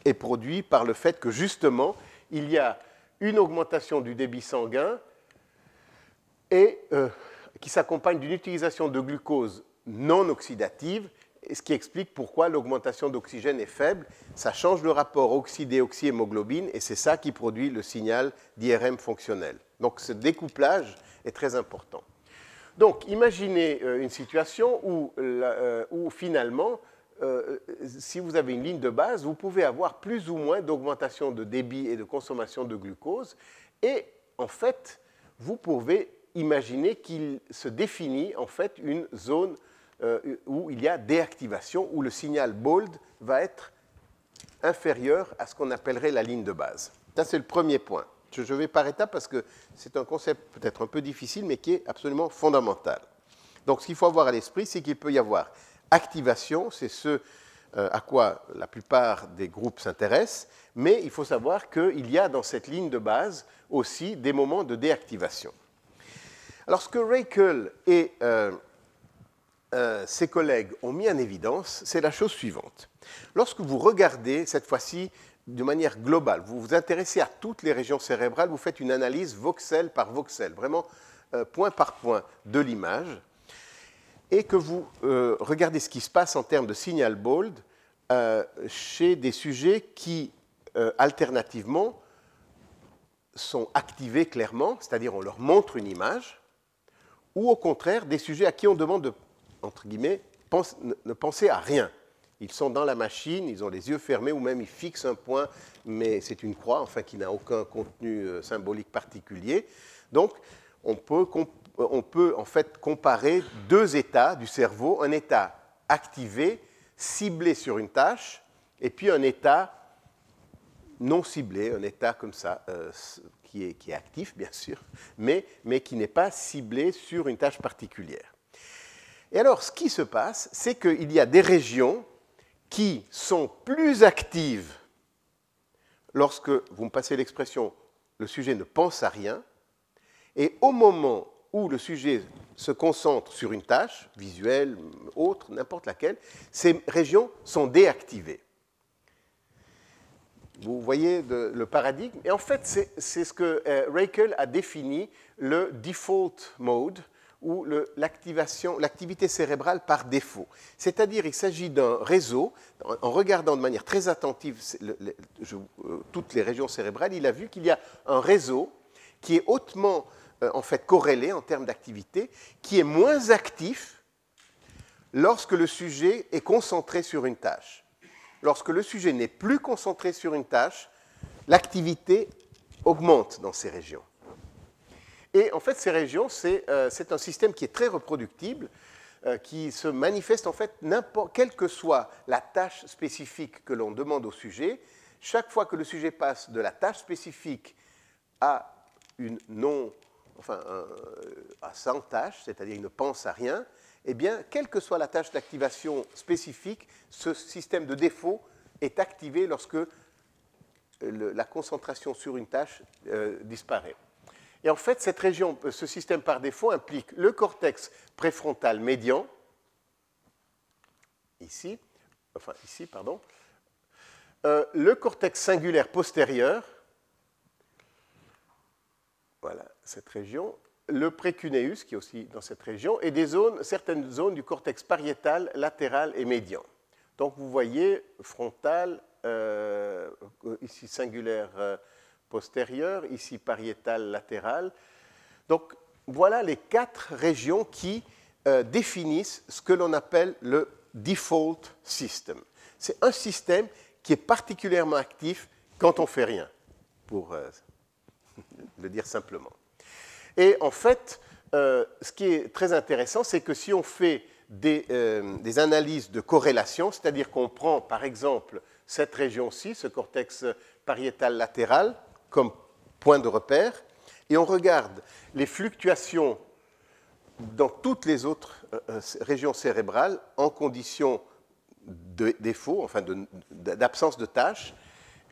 est produit par le fait que, justement, il y a une augmentation du débit sanguin et euh, qui s'accompagne d'une utilisation de glucose non oxydative, ce qui explique pourquoi l'augmentation d'oxygène est faible. Ça change le rapport oxy-déoxy-hémoglobine et c'est ça qui produit le signal d'I R M fonctionnel. Donc, ce découplage est très important. Donc, imaginez euh, une situation où, euh, où finalement, euh, si vous avez une ligne de base, vous pouvez avoir plus ou moins d'augmentation de débit et de consommation de glucose. Et en fait, vous pouvez imaginer qu'il se définit en fait une zone euh, où il y a déactivation, où le signal bold va être inférieur à ce qu'on appellerait la ligne de base. Ça, c'est le premier point. Je vais par étapes parce que c'est un concept peut-être un peu difficile, mais qui est absolument fondamental. Donc, ce qu'il faut avoir à l'esprit, c'est qu'il peut y avoir activation, c'est ce à quoi la plupart des groupes s'intéressent, mais il faut savoir qu'il y a dans cette ligne de base aussi des moments de déactivation. Alors, ce que Raichle et euh, euh, ses collègues ont mis en évidence, c'est la chose suivante. Lorsque vous regardez, cette fois-ci, de manière globale, vous vous intéressez à toutes les régions cérébrales, vous faites une analyse voxel par voxel, vraiment euh, point par point de l'image, et que vous euh, regardez ce qui se passe en termes de signal bold euh, chez des sujets qui, euh, alternativement, sont activés clairement, c'est-à-dire on leur montre une image, ou au contraire, des sujets à qui on demande de, entre guillemets, pense, ne penser à rien. Ils sont dans la machine, ils ont les yeux fermés ou même ils fixent un point, mais c'est une croix, enfin, qui n'a aucun contenu euh, symbolique particulier. Donc, on peut, on peut en fait comparer deux états du cerveau, un état activé, ciblé sur une tâche, et puis un état non ciblé, un état comme ça, euh, qui est, qui est actif, bien sûr, mais, mais qui n'est pas ciblé sur une tâche particulière. Et alors, ce qui se passe, c'est qu'il y a des régions qui sont plus actives lorsque, vous me passez l'expression, le sujet ne pense à rien, et au moment où le sujet se concentre sur une tâche, visuelle, autre, n'importe laquelle, ces régions sont déactivées. Vous voyez de, le paradigme. Et en fait, c'est, c'est ce que euh, Raichle a défini, le default mode, ou le, l'activation, l'activité cérébrale par défaut. C'est-à-dire, il s'agit d'un réseau, en, en regardant de manière très attentive le, le, je, euh, toutes les régions cérébrales, il a vu qu'il y a un réseau qui est hautement euh, en fait, corrélé en termes d'activité, qui est moins actif lorsque le sujet est concentré sur une tâche. Lorsque le sujet n'est plus concentré sur une tâche, l'activité augmente dans ces régions. Et en fait, ces régions, c'est euh, un système qui est très reproductible, euh, qui se manifeste en fait, quelle que soit la tâche spécifique que l'on demande au sujet. Chaque fois que le sujet passe de la tâche spécifique à une non, enfin, un, à sans tâche, c'est-à-dire il ne pense à rien, eh bien, quelle que soit la tâche d'activation spécifique, ce système de défaut est activé lorsque le, la concentration sur une tâche euh, disparaît. Et en fait, cette région, ce système par défaut implique le cortex préfrontal médian, ici, enfin ici, pardon, euh, le cortex cingulaire postérieur, voilà, cette région, le précuneus, qui est aussi dans cette région, et des zones, certaines zones du cortex pariétal, latéral et médian. Donc, vous voyez, frontal, euh, ici cingulaire euh, postérieur, ici pariétal, latéral. Donc, voilà les quatre régions qui euh, définissent ce que l'on appelle le default system. C'est un système qui est particulièrement actif quand on ne fait rien, pour euh, le dire simplement. Et en fait, euh, ce qui est très intéressant, c'est que si on fait des, euh, des analyses de corrélation, c'est-à-dire qu'on prend par exemple cette région-ci, ce cortex pariétal latéral, comme point de repère, et on regarde les fluctuations dans toutes les autres euh, régions cérébrales en condition de défaut, enfin d'absence de, de tâches,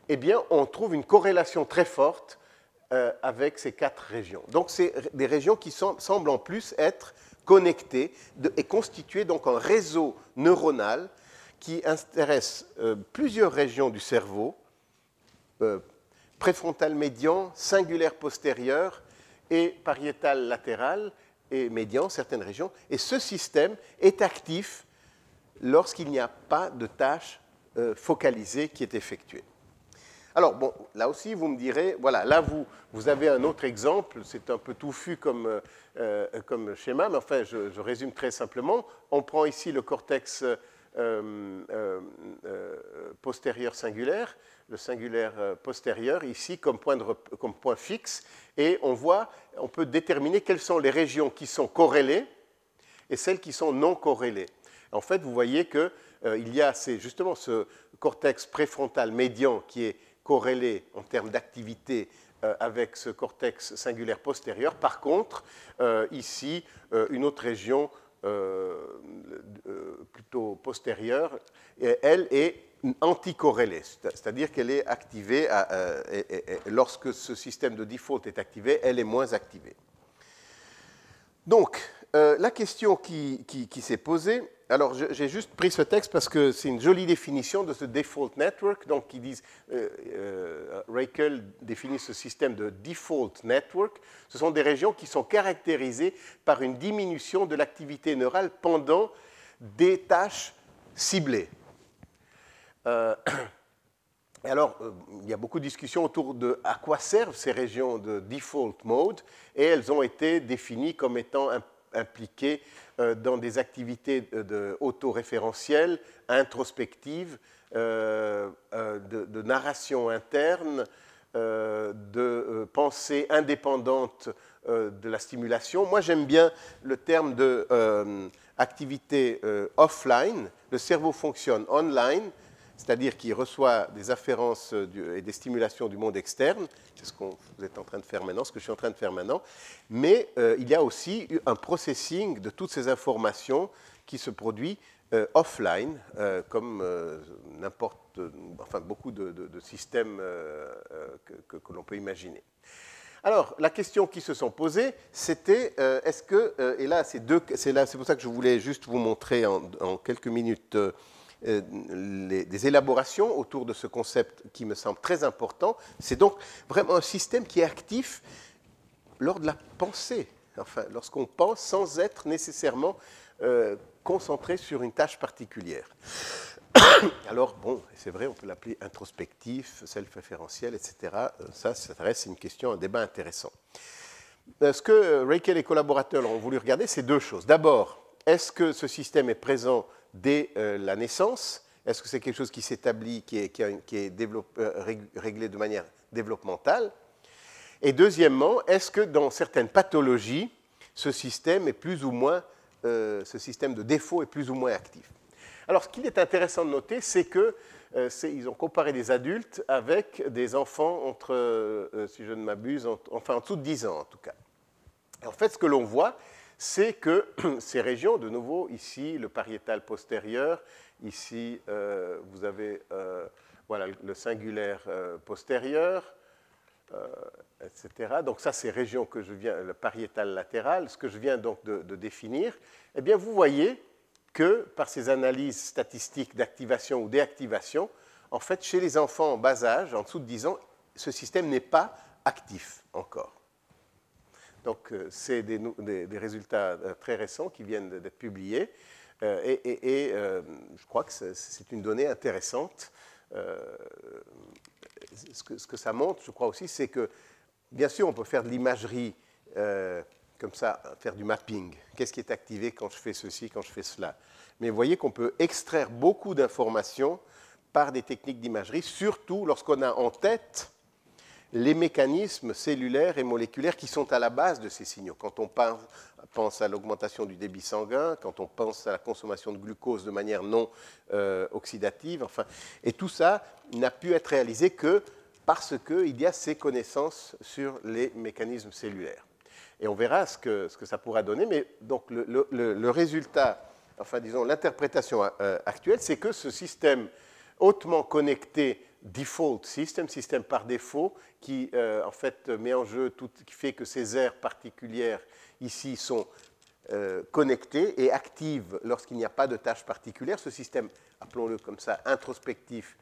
eh bien, on trouve une corrélation très forte avec ces quatre régions. Donc, c'est des régions qui sont, semblent en plus être connectées de, et constituées donc un réseau neuronal qui intéresse euh, plusieurs régions du cerveau, euh, préfrontal médian, cingulaire postérieur et pariétal latéral et médian, certaines régions. Et ce système est actif lorsqu'il n'y a pas de tâche euh, focalisée qui est effectuée. Alors, bon, là aussi, vous me direz, voilà, là, vous, vous avez un autre exemple, c'est un peu touffu comme, euh, comme schéma, mais enfin, je, je résume très simplement. On prend ici le cortex euh, euh, euh, postérieur cingulaire, le cingulaire euh, postérieur, ici, comme point, de, comme point fixe, et on voit, on peut déterminer quelles sont les régions qui sont corrélées et celles qui sont non corrélées. En fait, vous voyez qu'il euh, y a ces, justement ce cortex préfrontal médian qui est corrélé en termes d'activité euh, avec ce cortex cingulaire postérieur. Par contre, euh, ici, euh, une autre région euh, euh, plutôt postérieure, elle est anticorrélée, c'est-à-dire qu'elle est activée, à, euh, et, et, et lorsque ce système de default est activé, elle est moins activée. Donc, euh, la question qui, qui, qui s'est posée, alors, j'ai juste pris ce texte parce que c'est une jolie définition de ce default network. Donc, ils disent, euh, euh, Raichle définit ce système de default network. Ce sont des régions qui sont caractérisées par une diminution de l'activité neurale pendant des tâches ciblées. Euh, et alors, euh, il y a beaucoup de discussions autour de à quoi servent ces régions de default mode, et elles ont été définies comme étant un impliqués dans des activités autoréférentielles, introspectives, euh, de, de narration interne, euh, de pensée indépendante euh, de la stimulation. Moi, j'aime bien le terme d'activité euh, euh, offline. Le cerveau fonctionne online, c'est-à-dire qu'il reçoit des afférences du, et des stimulations du monde externe, c'est ce que vous êtes en train de faire maintenant, ce que je suis en train de faire maintenant, mais euh, il y a aussi un processing de toutes ces informations qui se produit euh, offline, euh, comme euh, n'importe, enfin beaucoup de, de, de systèmes euh, que, que, que l'on peut imaginer. Alors, la question qui se sont posées, c'était, est-ce euh, que, euh, et là c'est pour ça que je voulais juste vous montrer en, en quelques minutes euh, Les, des élaborations autour de ce concept qui me semble très important. C'est donc vraiment un système qui est actif lors de la pensée, enfin, lorsqu'on pense sans être nécessairement euh, concentré sur une tâche particulière. Alors, bon, c'est vrai, on peut l'appeler introspectif, self-référentiel, et cetera. Ça, ça reste une question, un débat intéressant. Ce que Raichle et collaborateurs ont voulu regarder, c'est deux choses. D'abord, est-ce que ce système est présent dès euh, la naissance Est-ce que c'est quelque chose qui s'établit, qui est, qui est, qui est euh, réglé de manière développementale? Et deuxièmement, est-ce que dans certaines pathologies, ce système, est plus ou moins, euh, ce système de défaut est plus ou moins actif? Alors, ce qu'il est intéressant de noter, c'est que euh, c'est, ils ont comparé des adultes avec des enfants entre, euh, si je ne m'abuse, en, enfin en dessous de dix ans en tout cas. Et en fait, ce que l'on voit, c'est que ces régions, de nouveau, ici, le pariétal postérieur, ici, euh, vous avez euh, voilà, le singulaire euh, postérieur, euh, et cetera. Donc ça, c'est région que je viens, le pariétal latéral, ce que je viens donc de, de définir. Eh bien, vous voyez que par ces analyses statistiques d'activation ou déactivation, en fait, chez les enfants en bas âge, en dessous de dix ans, ce système n'est pas actif encore. Donc, c'est des, des, des résultats très récents qui viennent d'être publiés. Euh, et et, et euh, je crois que c'est, c'est une donnée intéressante. Euh, ce, que, ce que ça montre, je crois aussi, c'est que, bien sûr, on peut faire de l'imagerie, euh, comme ça, faire du mapping. Qu'est-ce qui est activé quand je fais ceci, quand je fais cela? Mais vous voyez qu'on peut extraire beaucoup d'informations par des techniques d'imagerie, surtout lorsqu'on a en tête les mécanismes cellulaires et moléculaires qui sont à la base de ces signaux. Quand on pense à l'augmentation du débit sanguin, quand on pense à la consommation de glucose de manière non euh, oxydative, enfin, et tout ça n'a pu être réalisé que parce qu'il y a ces connaissances sur les mécanismes cellulaires. Et on verra ce que, ce que ça pourra donner, mais donc le, le, le, le résultat, enfin disons l'interprétation euh, actuelle, c'est que ce système hautement connecté default system, système par défaut, qui euh, en fait met en jeu tout, qui fait que ces aires particulières ici sont euh, connectées et actives lorsqu'il n'y a pas de tâche particulière. Ce système, appelons-le comme ça, introspectif,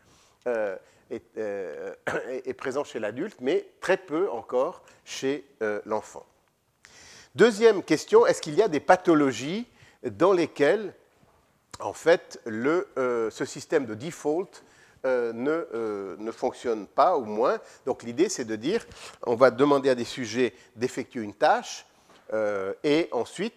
euh, est, euh, est présent chez l'adulte, mais très peu encore chez euh, l'enfant. Deuxième question, est-ce qu'il y a des pathologies dans lesquelles, en fait, le, euh, ce système de default Euh, ne, euh, ne fonctionne pas, au moins. Donc l'idée, c'est de dire, on va demander à des sujets d'effectuer une tâche, euh, et ensuite,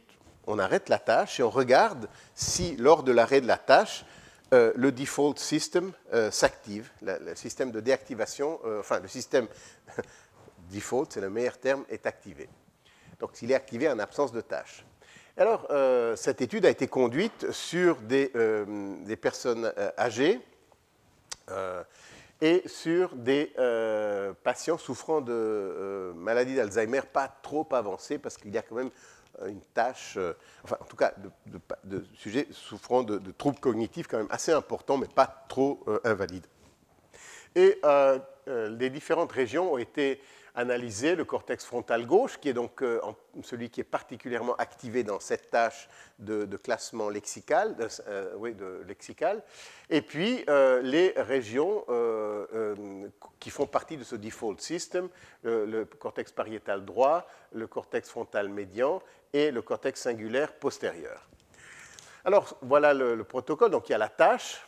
on arrête la tâche et on regarde si, lors de l'arrêt de la tâche, euh, le default system euh, s'active, la, le système de déactivation, euh, enfin, le système default, c'est le meilleur terme, est activé. Donc s'il est activé en absence de tâche. Alors, euh, cette étude a été conduite sur des, euh, des personnes euh, âgées, Euh, et sur des euh, patients souffrant de euh, maladie d'Alzheimer pas trop avancée, parce qu'il y a quand même une tâche, euh, enfin en tout cas de, de, de sujets souffrant de, de troubles cognitifs quand même assez importants, mais pas trop euh, invalides. Et euh, euh, les différentes régions ont été analysées, le cortex frontal gauche, qui est donc euh, en, celui qui est particulièrement activé dans cette tâche de, de classement lexical, de, euh, oui, de lexical, et puis euh, les régions euh, euh, qui font partie de ce default system, euh, le cortex pariétal droit, le cortex frontal médian et le cortex singulaire postérieur. Alors, voilà le, le protocole, donc il y a la tâche,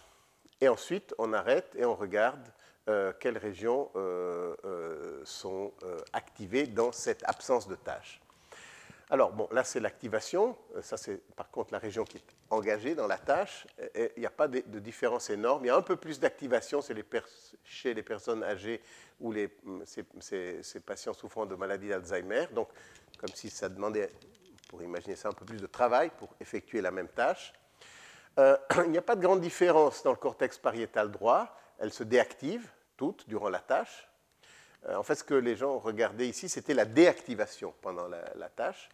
et ensuite on arrête et on regarde Euh, quelles régions euh, euh, sont euh, activées dans cette absence de tâche. Alors, bon, là, c'est l'activation. Ça, c'est par contre la région qui est engagée dans la tâche. Il n'y a pas de, de différence énorme. Il y a un peu plus d'activation c'est les pers- chez les personnes âgées ou les, ces, ces, ces patients souffrant de maladie d'Alzheimer. Donc, comme si ça demandait, pour imaginer ça, un peu plus de travail pour effectuer la même tâche. Euh, il n'y a pas de grande différence dans le cortex pariétal droit. Elle se déactive toutes durant la tâche. Euh, en fait, ce que les gens regardaient ici, c'était la déactivation pendant la, la tâche.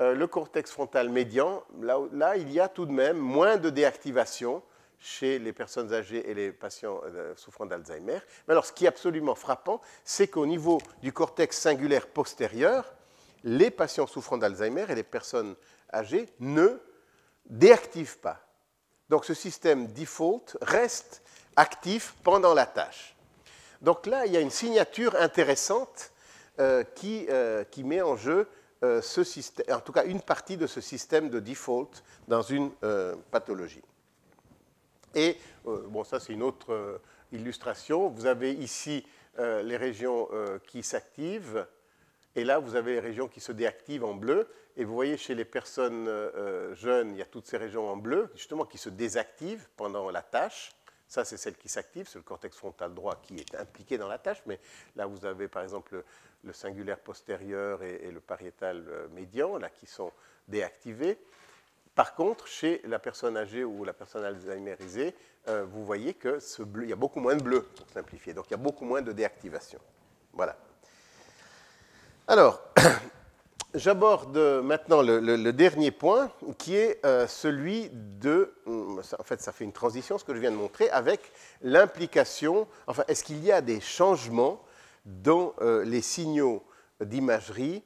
Euh, le cortex frontal médian, là, là, il y a tout de même moins de déactivation chez les personnes âgées et les patients euh, souffrant d'Alzheimer. Mais alors, ce qui est absolument frappant, c'est qu'au niveau du cortex singulaire postérieur, les patients souffrant d'Alzheimer et les personnes âgées ne déactivent pas. Donc, ce système default reste actif pendant la tâche. Donc là, il y a une signature intéressante euh, qui, euh, qui met en jeu euh, ce système, en tout cas une partie de ce système de default dans une euh, pathologie. Et, euh, bon, ça c'est une autre euh, illustration. Vous avez ici euh, les régions euh, qui s'activent, et là vous avez les régions qui se déactivent en bleu. Et vous voyez, chez les personnes euh, jeunes, il y a toutes ces régions en bleu, justement, qui se désactivent pendant la tâche. Ça, c'est celle qui s'active, c'est le cortex frontal droit qui est impliqué dans la tâche, mais là, vous avez par exemple le, le singulaire postérieur et, et le pariétal médian, là, qui sont déactivés. Par contre, chez la personne âgée ou la personne alzheimerisée, euh, vous voyez que ce bleu, il y a beaucoup moins de bleu, pour simplifier, donc il y a beaucoup moins de déactivation. Voilà. Alors, j'aborde maintenant le, le, le dernier point, qui est euh, celui de... En fait, ça fait une transition, ce que je viens de montrer, avec l'implication... Enfin, est-ce qu'il y a des changements dans euh, les signaux d'imagerie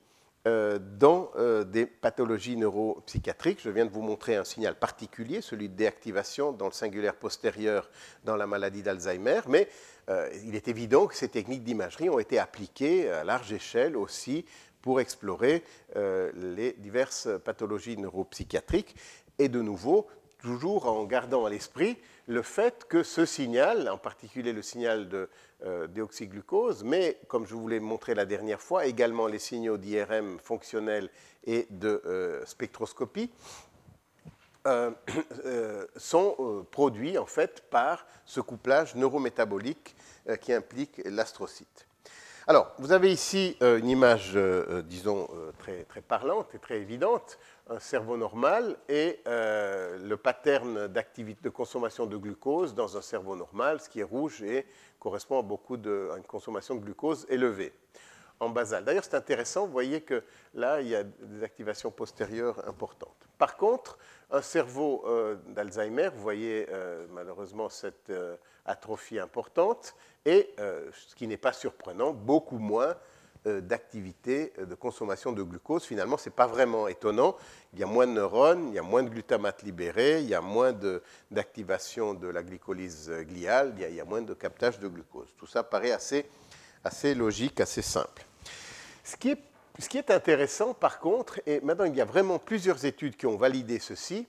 dans euh, des pathologies neuropsychiatriques? Je viens de vous montrer un signal particulier, celui de déactivation dans le singulaire postérieur dans la maladie d'Alzheimer, mais euh, il est évident que ces techniques d'imagerie ont été appliquées à large échelle aussi pour explorer euh, les diverses pathologies neuropsychiatriques, et de nouveau, toujours en gardant à l'esprit le fait que ce signal, en particulier le signal de euh, déoxyglucose, mais comme je vous l'ai montré la dernière fois, également les signaux d'I R M fonctionnels et de euh, spectroscopie, euh, euh, sont euh, produits en fait par ce couplage neurométabolique euh, qui implique l'astrocyte. Alors, vous avez ici euh, une image, euh, disons, euh, très, très parlante et très évidente, un cerveau normal et euh, le pattern d'activité de consommation de glucose dans un cerveau normal, ce qui est rouge et correspond à beaucoup de, à une consommation de glucose élevée en basal. D'ailleurs, c'est intéressant, vous voyez que là, il y a des activations postérieures importantes. Par contre, un cerveau euh, d'Alzheimer, vous voyez euh, malheureusement cette euh, atrophie importante et, euh, ce qui n'est pas surprenant, beaucoup moins d'activité de consommation de glucose. Finalement, ce n'est pas vraiment étonnant. Il y a moins de neurones, il y a moins de glutamate libéré, il y a moins de, d'activation de la glycolyse gliale, il y a, il y a moins de captage de glucose. Tout ça paraît assez, assez logique, assez simple. Ce qui est, ce qui est intéressant, par contre, et maintenant il y a vraiment plusieurs études qui ont validé ceci,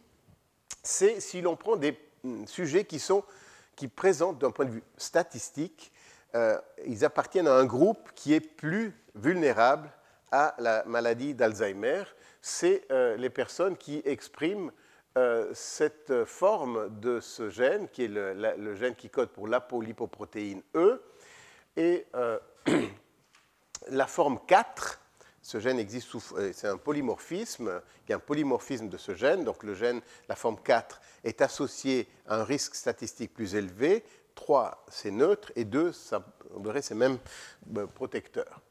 c'est si l'on prend des sujets qui, sont, qui présentent d'un point de vue statistique, Euh, ils appartiennent à un groupe qui est plus vulnérable à la maladie d'Alzheimer. C'est euh, les personnes qui expriment euh, cette forme de ce gène, qui est le, la, le gène qui code pour l'apolipoprotéine E. Et euh, la forme quatre, ce gène existe, sous, c'est un polymorphisme, il y a un polymorphisme de ce gène, donc le gène, la forme quatre est associée à un risque statistique plus élevé, trois, c'est neutre, et deux, ça, on dirait, c'est même protecteur.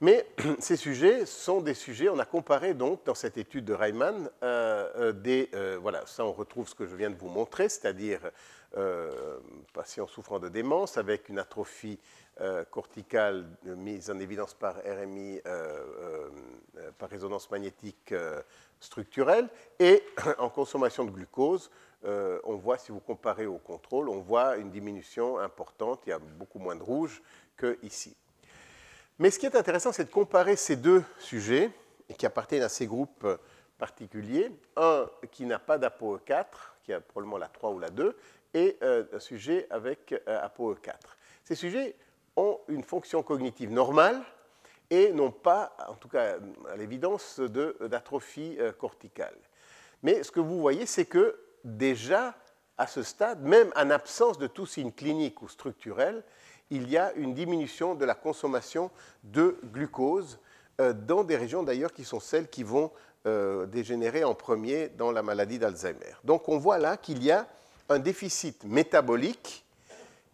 Mais ces sujets sont des sujets, on a comparé donc dans cette étude de Reimann, euh, des, euh, voilà, ça on retrouve ce que je viens de vous montrer, c'est-à-dire euh, patients souffrant de démence avec une atrophie euh, corticale mise en évidence par R M I, euh, euh, par résonance magnétique euh, structurelle, et en consommation de glucose. Euh, on voit, si vous comparez au contrôle, on voit une diminution importante, il y a beaucoup moins de rouge qu'ici. Mais ce qui est intéressant, c'est de comparer ces deux sujets qui appartiennent à ces groupes particuliers, un qui n'a pas d'A P O E quatre, qui a probablement la trois ou la deux, et euh, un sujet avec euh, A P O E quatre. Ces sujets ont une fonction cognitive normale et n'ont pas, en tout cas à l'évidence, de, d'atrophie euh, corticale. Mais ce que vous voyez, c'est que déjà, à ce stade, même en absence de tout signe clinique ou structurel, il y a une diminution de la consommation de glucose euh, dans des régions d'ailleurs qui sont celles qui vont euh, dégénérer en premier dans la maladie d'Alzheimer. Donc on voit là qu'il y a un déficit métabolique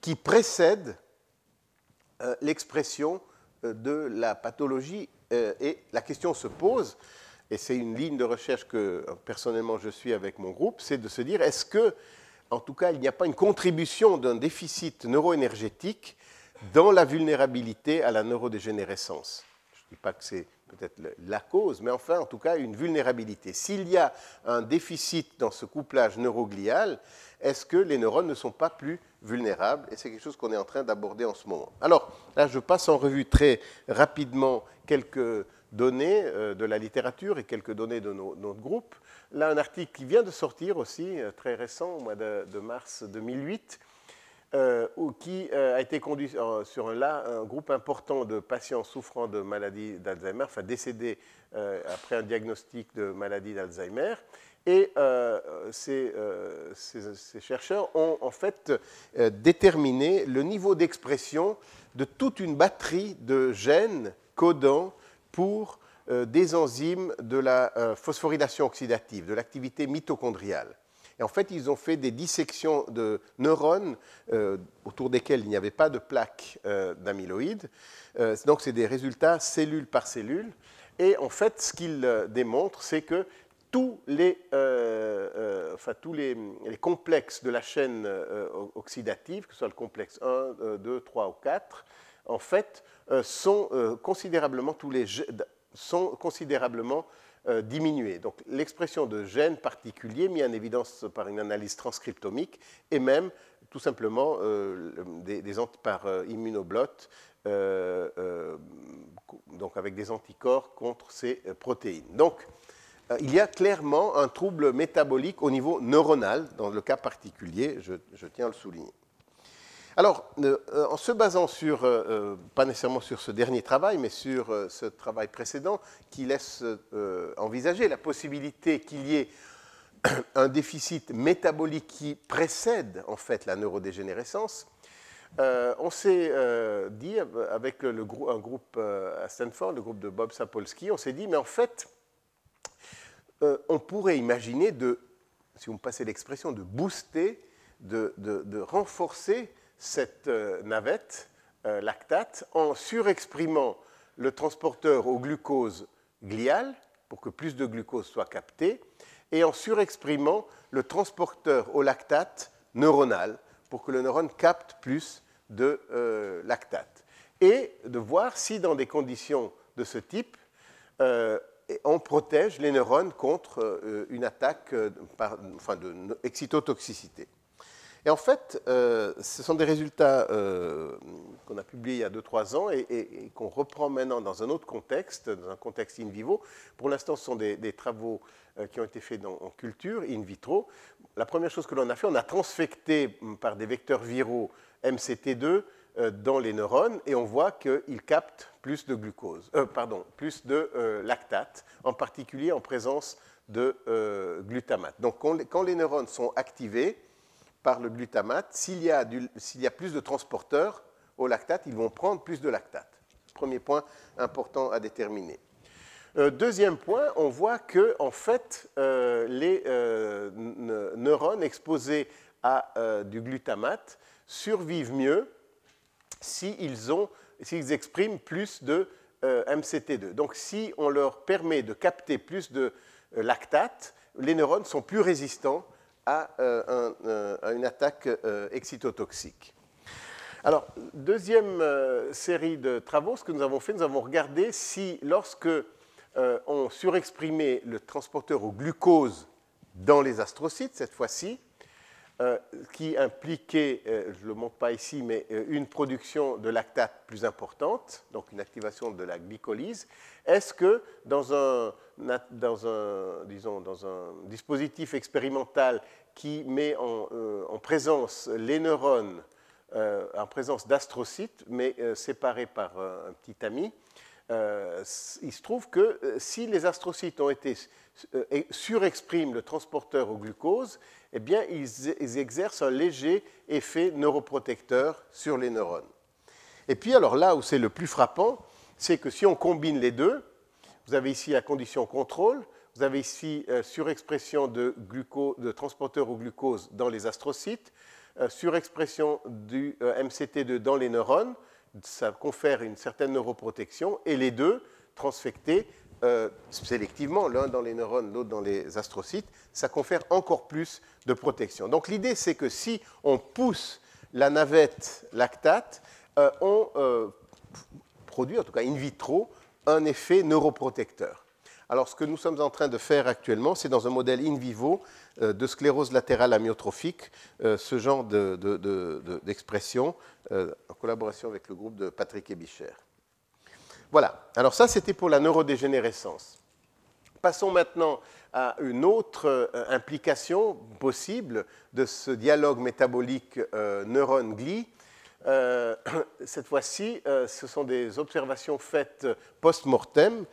qui précède euh, l'expression euh, de la pathologie euh, et la question se pose, et c'est une ligne de recherche que personnellement je suis avec mon groupe, c'est de se dire est-ce que, en tout cas, il n'y a pas une contribution d'un déficit neuroénergétique dans la vulnérabilité à la neurodégénérescence? Je ne dis pas que c'est peut-être la cause, mais enfin, en tout cas, une vulnérabilité. S'il y a un déficit dans ce couplage neuroglial, est-ce que les neurones ne sont pas plus vulnérables? Et c'est quelque chose qu'on est en train d'aborder en ce moment. Alors, là, je passe en revue très rapidement quelques données de la littérature et quelques données de nos, notre groupe. Là, un article qui vient de sortir aussi, très récent, au mois de, de mars deux mille huit, euh, qui euh, a été conduit sur, sur un, là, un groupe important de patients souffrant de maladie d'Alzheimer, enfin décédés euh, après un diagnostic de maladie d'Alzheimer. Et euh, ces, euh, ces, ces chercheurs ont en fait euh, déterminé le niveau d'expression de toute une batterie de gènes codants pour euh, des enzymes de la euh, phosphorylation oxydative, de l'activité mitochondriale. Et en fait, ils ont fait des dissections de neurones euh, autour desquels il n'y avait pas de plaque euh, d'amyloïde. Euh, donc, c'est des résultats cellule par cellule. Et en fait, ce qu'ils euh, démontrent, c'est que tous les, euh, euh, enfin, tous les, les complexes de la chaîne euh, oxydative, que ce soit le complexe un, deux, trois ou quatre, en fait, euh, sont, euh, considérablement, tous les, sont considérablement euh, diminués. Donc, l'expression de gènes particuliers, mis en évidence par une analyse transcriptomique, et même, tout simplement, euh, des, des, par euh, immunoblotte, euh, euh, donc avec des anticorps contre ces euh, protéines. Donc, il y a clairement un trouble métabolique au niveau neuronal, dans le cas particulier, je, je tiens à le souligner. Alors, euh, en se basant sur, euh, pas nécessairement sur ce dernier travail, mais sur euh, ce travail précédent, qui laisse euh, envisager la possibilité qu'il y ait un déficit métabolique qui précède en fait la neurodégénérescence, Euh, on s'est euh, dit, avec le, le grou- un groupe euh, à Stanford, le groupe de Bob Sapolsky, on s'est dit, mais en fait, Euh, on pourrait imaginer de, si vous me passez l'expression, de booster, de, de, de renforcer cette euh, navette euh, lactate en surexprimant le transporteur au glucose glial pour que plus de glucose soit capté et en surexprimant le transporteur au lactate neuronal pour que le neurone capte plus de euh, lactate. Et de voir si dans des conditions de ce type, euh, et on protège les neurones contre euh, une attaque euh, par, enfin, de excitotoxicité. Et en fait, euh, ce sont des résultats euh, qu'on a publiés il y a deux à trois ans et, et, et qu'on reprend maintenant dans un autre contexte, dans un contexte in vivo. Pour l'instant, ce sont des, des travaux euh, qui ont été faits dans, en culture, in vitro. La première chose que l'on a fait, on a transfecté par des vecteurs viraux M C T deux euh, dans les neurones et on voit qu'ils captent plus de glucose, euh, pardon, plus de euh, lactate, en particulier en présence de euh, glutamate. Donc, on, quand les neurones sont activés par le glutamate, s'il y a, du, s'il y a plus de transporteurs au lactate, ils vont prendre plus de lactate. Premier point important à déterminer. Euh, deuxième point, on voit que en fait, euh, les euh, n- neurones exposés à euh, du glutamate survivent mieux s'ils ont s'ils expriment plus de euh, M C T deux. Donc, si on leur permet de capter plus de euh, lactate, les neurones sont plus résistants à, euh, un, euh, à une attaque euh, excitotoxique. Alors, deuxième euh, série de travaux, ce que nous avons fait, nous avons regardé si, lorsque euh, on surexprimait le transporteur au glucose dans les astrocytes, cette fois-ci, Euh, qui impliquait, euh, je ne le montre pas ici, mais euh, une production de lactate plus importante, donc une activation de la glycolyse. Est-ce que dans un, dans un, disons, dans un dispositif expérimental qui met en, euh, en présence les neurones, euh, en présence d'astrocytes, mais euh, séparés par euh, un petit ami, euh, il se trouve que euh, si les astrocytes ont été euh, surexpriment le transporteur au glucose, eh bien, ils, ils exercent un léger effet neuroprotecteur sur les neurones. Et puis, alors là où c'est le plus frappant, c'est que si on combine les deux, vous avez ici la condition contrôle, vous avez ici euh, surexpression de, gluco, de transporteurs au glucose dans les astrocytes, euh, surexpression du euh, M C T deux dans les neurones, ça confère une certaine neuroprotection, et les deux transfectés Euh, sélectivement, l'un dans les neurones, l'autre dans les astrocytes, ça confère encore plus de protection. Donc l'idée, c'est que si on pousse la navette lactate, euh, on euh, produit, en tout cas in vitro, un effet neuroprotecteur. Alors ce que nous sommes en train de faire actuellement, c'est dans un modèle in vivo euh, de sclérose latérale amyotrophique, euh, ce genre de, de, de, de, d'expression, euh, en collaboration avec le groupe de Patrick Ebischer. Voilà. Alors ça, c'était pour la neurodégénérescence. Passons maintenant à une autre euh, implication possible de ce dialogue métabolique euh, neurone-glie. Euh, cette fois-ci, euh, ce sont des observations faites post-mortem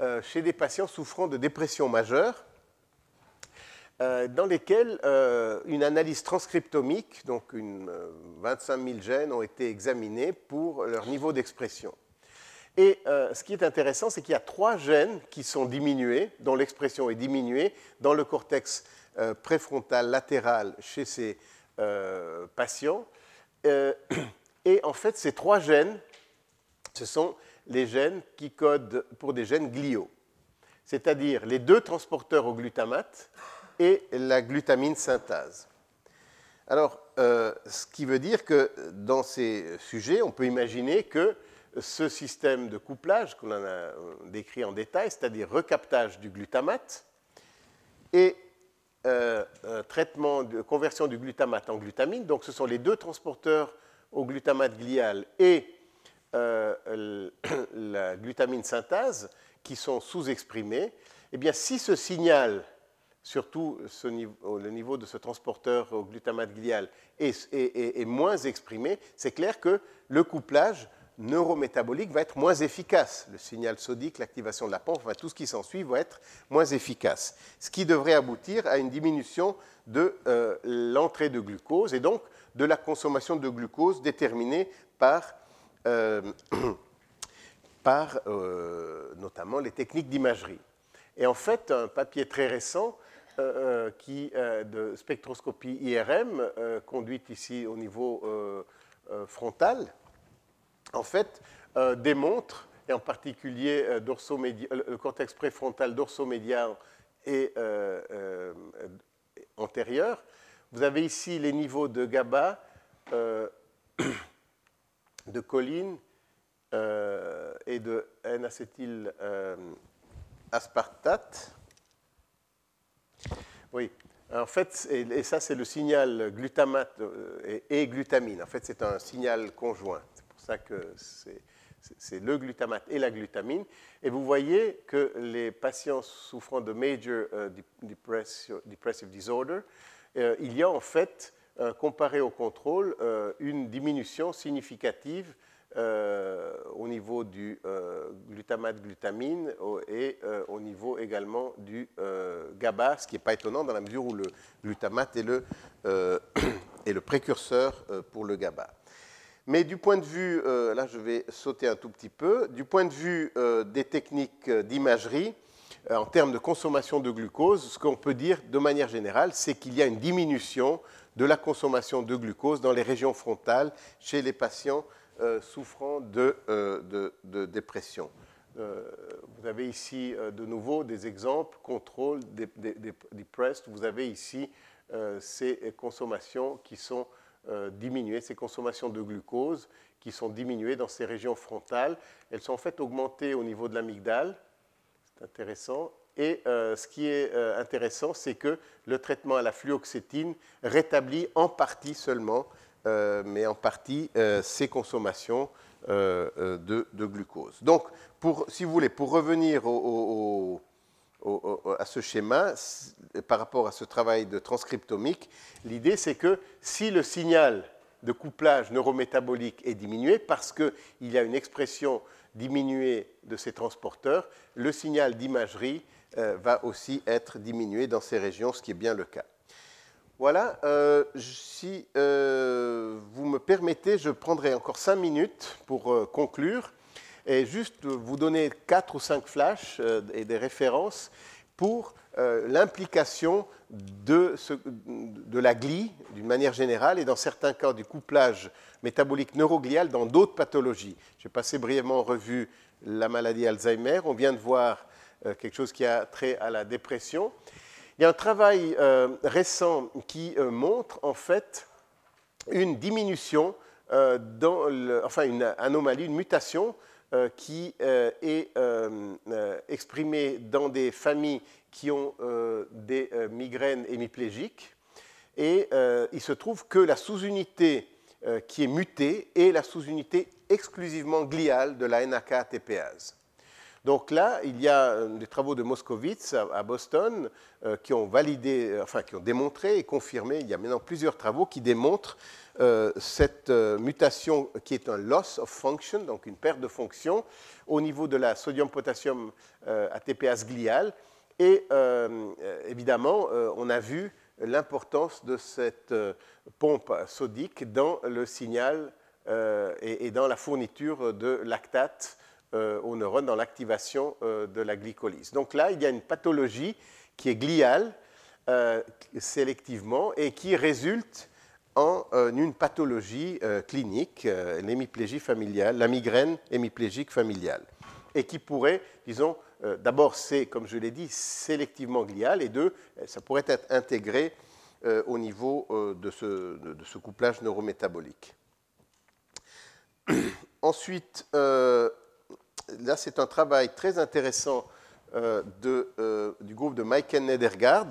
euh, chez des patients souffrant de dépression majeure, euh, dans lesquels euh, une analyse transcriptomique, donc une, euh, vingt-cinq mille gènes, ont été examinés pour leur niveau d'expression. Et euh, ce qui est intéressant, c'est qu'il y a trois gènes qui sont diminués, dont l'expression est diminuée, dans le cortex euh, préfrontal latéral chez ces euh, patients. Euh, et en fait, ces trois gènes, ce sont les gènes qui codent pour des gènes gliaux, c'est-à-dire les deux transporteurs au glutamate et la glutamine synthase. Alors, euh, ce qui veut dire que dans ces sujets, on peut imaginer que ce système de couplage qu'on a décrit en détail, c'est-à-dire recaptage du glutamate et euh, un traitement de conversion du glutamate en glutamine. Donc, ce sont les deux transporteurs au glutamate glial et euh, la glutamine synthase qui sont sous-exprimés. Eh bien, si ce signal, surtout ce niveau, le niveau de ce transporteur au glutamate glial, est, est, est, est moins exprimé, c'est clair que le couplage neurométabolique va être moins efficace. Le signal sodique, l'activation de la pompe, enfin, tout ce qui s'ensuit va être moins efficace. Ce qui devrait aboutir à une diminution de euh, l'entrée de glucose et donc de la consommation de glucose déterminée par, euh, par euh, notamment les techniques d'imagerie. Et en fait, un papier très récent euh, qui, euh, de spectroscopie I R M, euh, conduite ici au niveau euh, euh, frontal, en fait, euh, démontre, et en particulier euh, le cortex préfrontal dorsomédial et euh, euh, antérieur. Vous avez ici les niveaux de GABA, euh, de choline euh, et de N-acétyl euh, aspartate. Oui. En fait, et ça c'est le signal glutamate et glutamine. En fait, c'est un signal conjoint. Ça que c'est, c'est le glutamate et la glutamine. Et vous voyez que les patients souffrant de major euh, depressive disorder, euh, il y a en fait, euh, comparé au contrôle, euh, une diminution significative euh, au niveau du euh, glutamate-glutamine et euh, au niveau également du euh, GABA, ce qui n'est pas étonnant dans la mesure où le glutamate est le, euh, est le précurseur euh, pour le GABA. Mais du point de vue, euh, là je vais sauter un tout petit peu, du point de vue euh, des techniques d'imagerie, euh, en termes de consommation de glucose, ce qu'on peut dire de manière générale, c'est qu'il y a une diminution de la consommation de glucose dans les régions frontales chez les patients euh, souffrant de, euh, de, de dépression. Euh, vous avez ici euh, de nouveau des exemples, contrôle, des, des, des, depressed, vous avez ici euh, ces consommations qui sont Euh, diminuer ces consommations de glucose qui sont diminuées dans ces régions frontales. Elles sont en fait augmentées au niveau de l'amygdale, c'est intéressant. Et euh, ce qui est euh, intéressant, c'est que le traitement à la fluoxétine rétablit en partie seulement, euh, mais en partie, euh, ces consommations euh, de, de glucose. Donc, pour, si vous voulez, pour revenir au... au, au Au, au, à ce schéma, par rapport à ce travail de transcriptomique, l'idée c'est que si le signal de couplage neurométabolique est diminué parce qu'il y a une expression diminuée de ces transporteurs, le signal d'imagerie euh, va aussi être diminué dans ces régions, ce qui est bien le cas. Voilà, euh, si euh, vous me permettez, je prendrai encore cinq minutes pour euh, conclure. Et juste vous donner quatre ou cinq flashs euh, et des références pour euh, l'implication de, ce, de la glie, d'une manière générale, et dans certains cas du couplage métabolique neuroglial dans d'autres pathologies. J'ai passé brièvement en revue la maladie Alzheimer. On vient de voir euh, quelque chose qui a trait à la dépression. Il y a un travail euh, récent qui euh, montre en fait une diminution, euh, dans le, enfin une anomalie, une mutation qui euh, est euh, euh, exprimée dans des familles qui ont euh, des euh, migraines hémiplégiques. Et euh, il se trouve que la sous-unité euh, qui est mutée est la sous-unité exclusivement gliale de la N A K T P ase. Donc là, il y a des travaux de Moskowitz à Boston euh, qui ont validé, enfin qui ont démontré et confirmé, il y a maintenant plusieurs travaux qui démontrent euh, cette euh, mutation qui est un loss of function, donc une perte de fonction au niveau de la sodium-potassium euh, A T Pase gliale. Et euh, évidemment, euh, on a vu l'importance de cette euh, pompe sodique dans le signal euh, et, et dans la fourniture de lactate euh, aux neurones, dans l'activation euh, de la glycolyse. Donc là, il y a une pathologie qui est gliale euh, sélectivement et qui résulte en euh, une pathologie euh, clinique, euh, l'hémiplégie familiale, la migraine hémiplégique familiale, et qui pourrait, disons, d'abord, c'est, comme je l'ai dit, sélectivement glial, et deux, ça pourrait être intégré euh, au niveau euh, de, ce, de ce couplage neurométabolique. Ensuite, euh, là, c'est un travail très intéressant euh, de, euh, du groupe de Maiken Nedergaard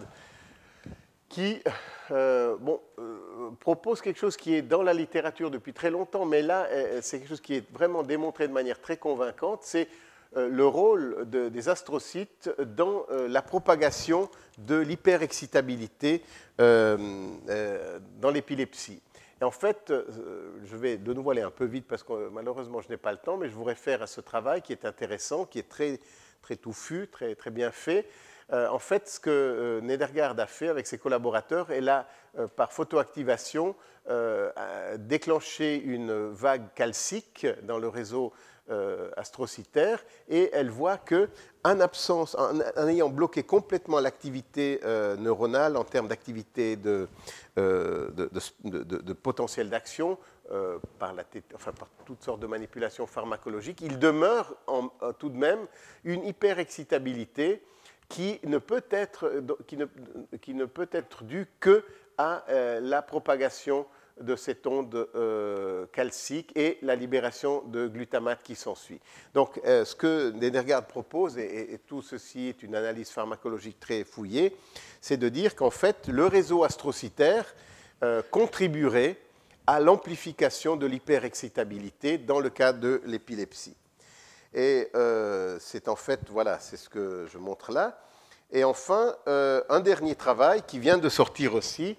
qui euh, bon, euh, propose quelque chose qui est dans la littérature depuis très longtemps, mais là, c'est quelque chose qui est vraiment démontré de manière très convaincante, c'est le rôle de, des astrocytes dans euh, la propagation de l'hyperexcitabilité euh, euh, dans l'épilepsie. Et en fait, euh, je vais de nouveau aller un peu vite parce que euh, malheureusement je n'ai pas le temps, mais je vous réfère à ce travail qui est intéressant, qui est très, très touffu, très, très bien fait. Euh, en fait, ce que euh, Nedergaard a fait avec ses collaborateurs, elle a, euh, par photoactivation, euh, a déclenché une vague calcique dans le réseau Euh, astrocytaire, et elle voit qu'en absence, en, en ayant bloqué complètement l'activité euh, neuronale en termes d'activité de, euh, de, de, de, de potentiel d'action euh, par, la, enfin, par toutes sortes de manipulations pharmacologiques, il demeure en, en, tout de même une hyperexcitabilité qui ne peut être, qui ne, qui ne peut être due que à euh, la propagation de cette onde euh, calcique et la libération de glutamate qui s'ensuit. Donc, euh, ce que Nedergaard propose, et, et, et tout ceci est une analyse pharmacologique très fouillée, c'est de dire qu'en fait, le réseau astrocytaire euh, contribuerait à l'amplification de l'hyperexcitabilité dans le cas de l'épilepsie. Et euh, c'est en fait, voilà, c'est ce que je montre là. Et enfin, euh, un dernier travail qui vient de sortir aussi,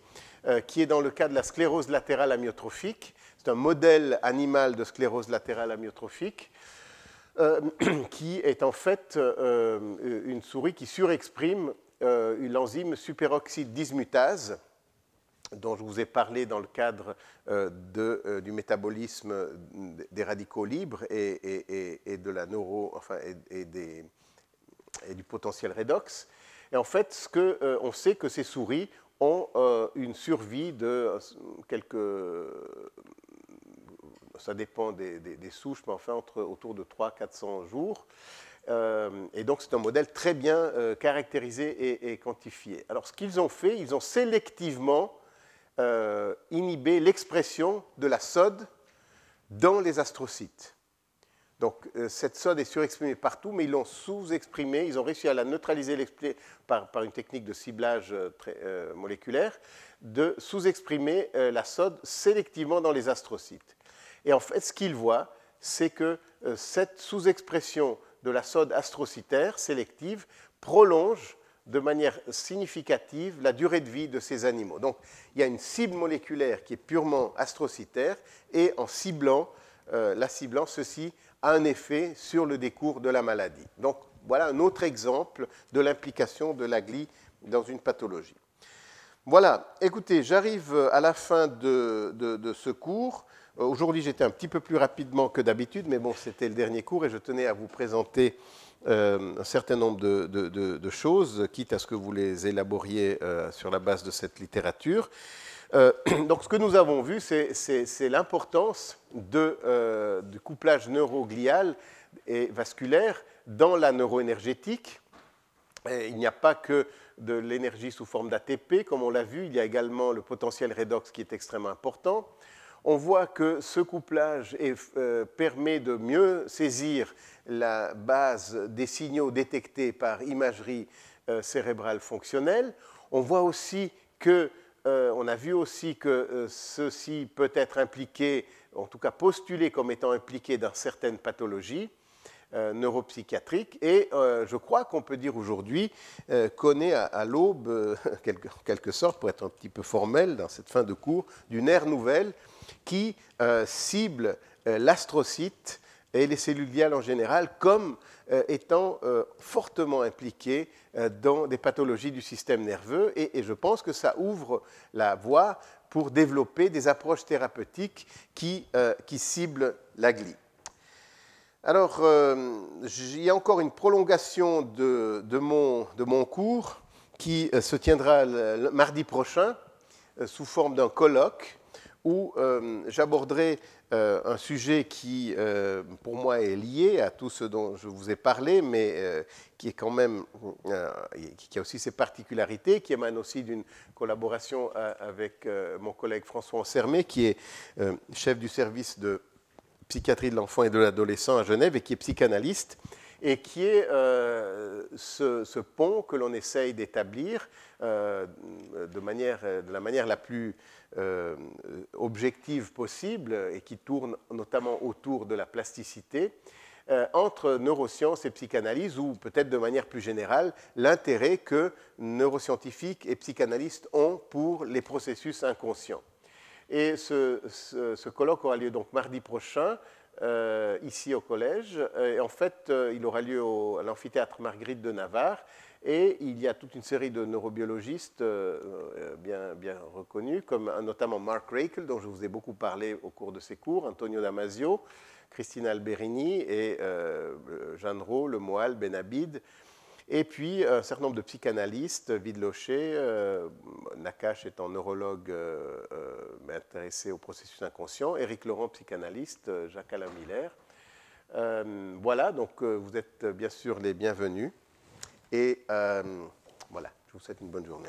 qui est dans le cas de la sclérose latérale amyotrophique. C'est un modèle animal de sclérose latérale amyotrophique euh, qui est en fait euh, une souris qui surexprime euh, l'enzyme superoxyde dismutase dont je vous ai parlé dans le cadre euh, de, euh, du métabolisme des radicaux libres et, et, et, et de la neuro, enfin, et, et, des, et du potentiel redox. Et en fait, ce que, euh, on sait que ces souris ont euh, une survie de quelques, ça dépend des, des, des souches, mais enfin entre, autour de trois cents à quatre cents jours. Euh, et donc c'est un modèle très bien euh, caractérisé et, et quantifié. Alors ce qu'ils ont fait, ils ont sélectivement euh, inhibé l'expression de la S O D dans les astrocytes. Donc euh, cette S O D est surexprimée partout, mais ils l'ont sous-exprimée. Ils ont réussi à la neutraliser par, par une technique de ciblage euh, très, euh, moléculaire, de sous-exprimer euh, la S O D sélectivement dans les astrocytes. Et en fait, ce qu'ils voient, c'est que euh, cette sous-expression de la S O D astrocytaire sélective prolonge de manière significative la durée de vie de ces animaux. Donc il y a une cible moléculaire qui est purement astrocytaire, et en ciblant, euh, la ciblant, ceci a un effet sur le décours de la maladie. Donc, voilà un autre exemple de l'implication de la glie dans une pathologie. Voilà, écoutez, j'arrive à la fin de, de, de ce cours. Euh, aujourd'hui, j'étais un petit peu plus rapidement que d'habitude, mais bon, c'était le dernier cours et je tenais à vous présenter euh, un certain nombre de, de, de, de choses, quitte à ce que vous les élaboriez euh, sur la base de cette littérature. Euh, donc, ce que nous avons vu, c'est, c'est, c'est l'importance de, euh, du couplage neuroglial et vasculaire dans la neuroénergétique. Et il n'y a pas que de l'énergie sous forme d'A T P, comme on l'a vu, il y a également le potentiel redox qui est extrêmement important. On voit que ce couplage est, euh, permet de mieux saisir la base des signaux détectés par imagerie euh, cérébrale fonctionnelle. On voit aussi que Euh, on a vu aussi que euh, ceci peut être impliqué, en tout cas postulé comme étant impliqué dans certaines pathologies. euh, neuropsychiatrique et euh, je crois qu'on peut dire aujourd'hui euh, qu'on est à, à l'aube, euh, quelque, en quelque sorte, pour être un petit peu formel dans cette fin de cours, d'une ère nouvelle qui euh, cible euh, l'astrocyte et les cellules gliales en général comme euh, étant euh, fortement impliquées euh, dans des pathologies du système nerveux et, et je pense que ça ouvre la voie pour développer des approches thérapeutiques qui, euh, qui ciblent la glie. Alors, euh, il y a encore une prolongation de, de, mon, de mon cours qui euh, se tiendra le, le mardi prochain euh, sous forme d'un colloque où euh, j'aborderai euh, un sujet qui, euh, pour moi, est lié à tout ce dont je vous ai parlé, mais euh, qui est quand même, euh, qui a aussi ses particularités, qui émane aussi d'une collaboration avec mon collègue François Ansermet, qui est euh, chef du service de psychiatrie de l'enfant et de l'adolescent à Genève et qui est psychanalyste, et qui est euh, ce, ce pont que l'on essaye d'établir euh, de, manière, de la manière la plus euh, objective possible et qui tourne notamment autour de la plasticité, entre neurosciences et psychanalyse, ou peut-être de manière plus générale, l'intérêt que neuroscientifiques et psychanalystes ont pour les processus inconscients. Et ce, ce, ce colloque aura lieu donc mardi prochain, euh, ici au collège. Et en fait, il aura lieu au, à l'amphithéâtre Marguerite de Navarre, et il y a toute une série de neurobiologistes euh, bien, bien reconnus, comme notamment Mark Raichle, dont je vous ai beaucoup parlé au cours de ces cours, Antonio Damasio, Cristina Alberini et euh, Jean Rowe, Le Moal, Benabid, et puis un certain nombre de psychanalystes, Vidlocher, euh, Nakache étant neurologue euh, euh, intéressé au processus inconscient, Eric Laurent, psychanalyste, euh, Jacques-Alain Miller. Euh, voilà, donc euh, vous êtes bien sûr les bienvenus. Et euh, voilà, je vous souhaite une bonne journée.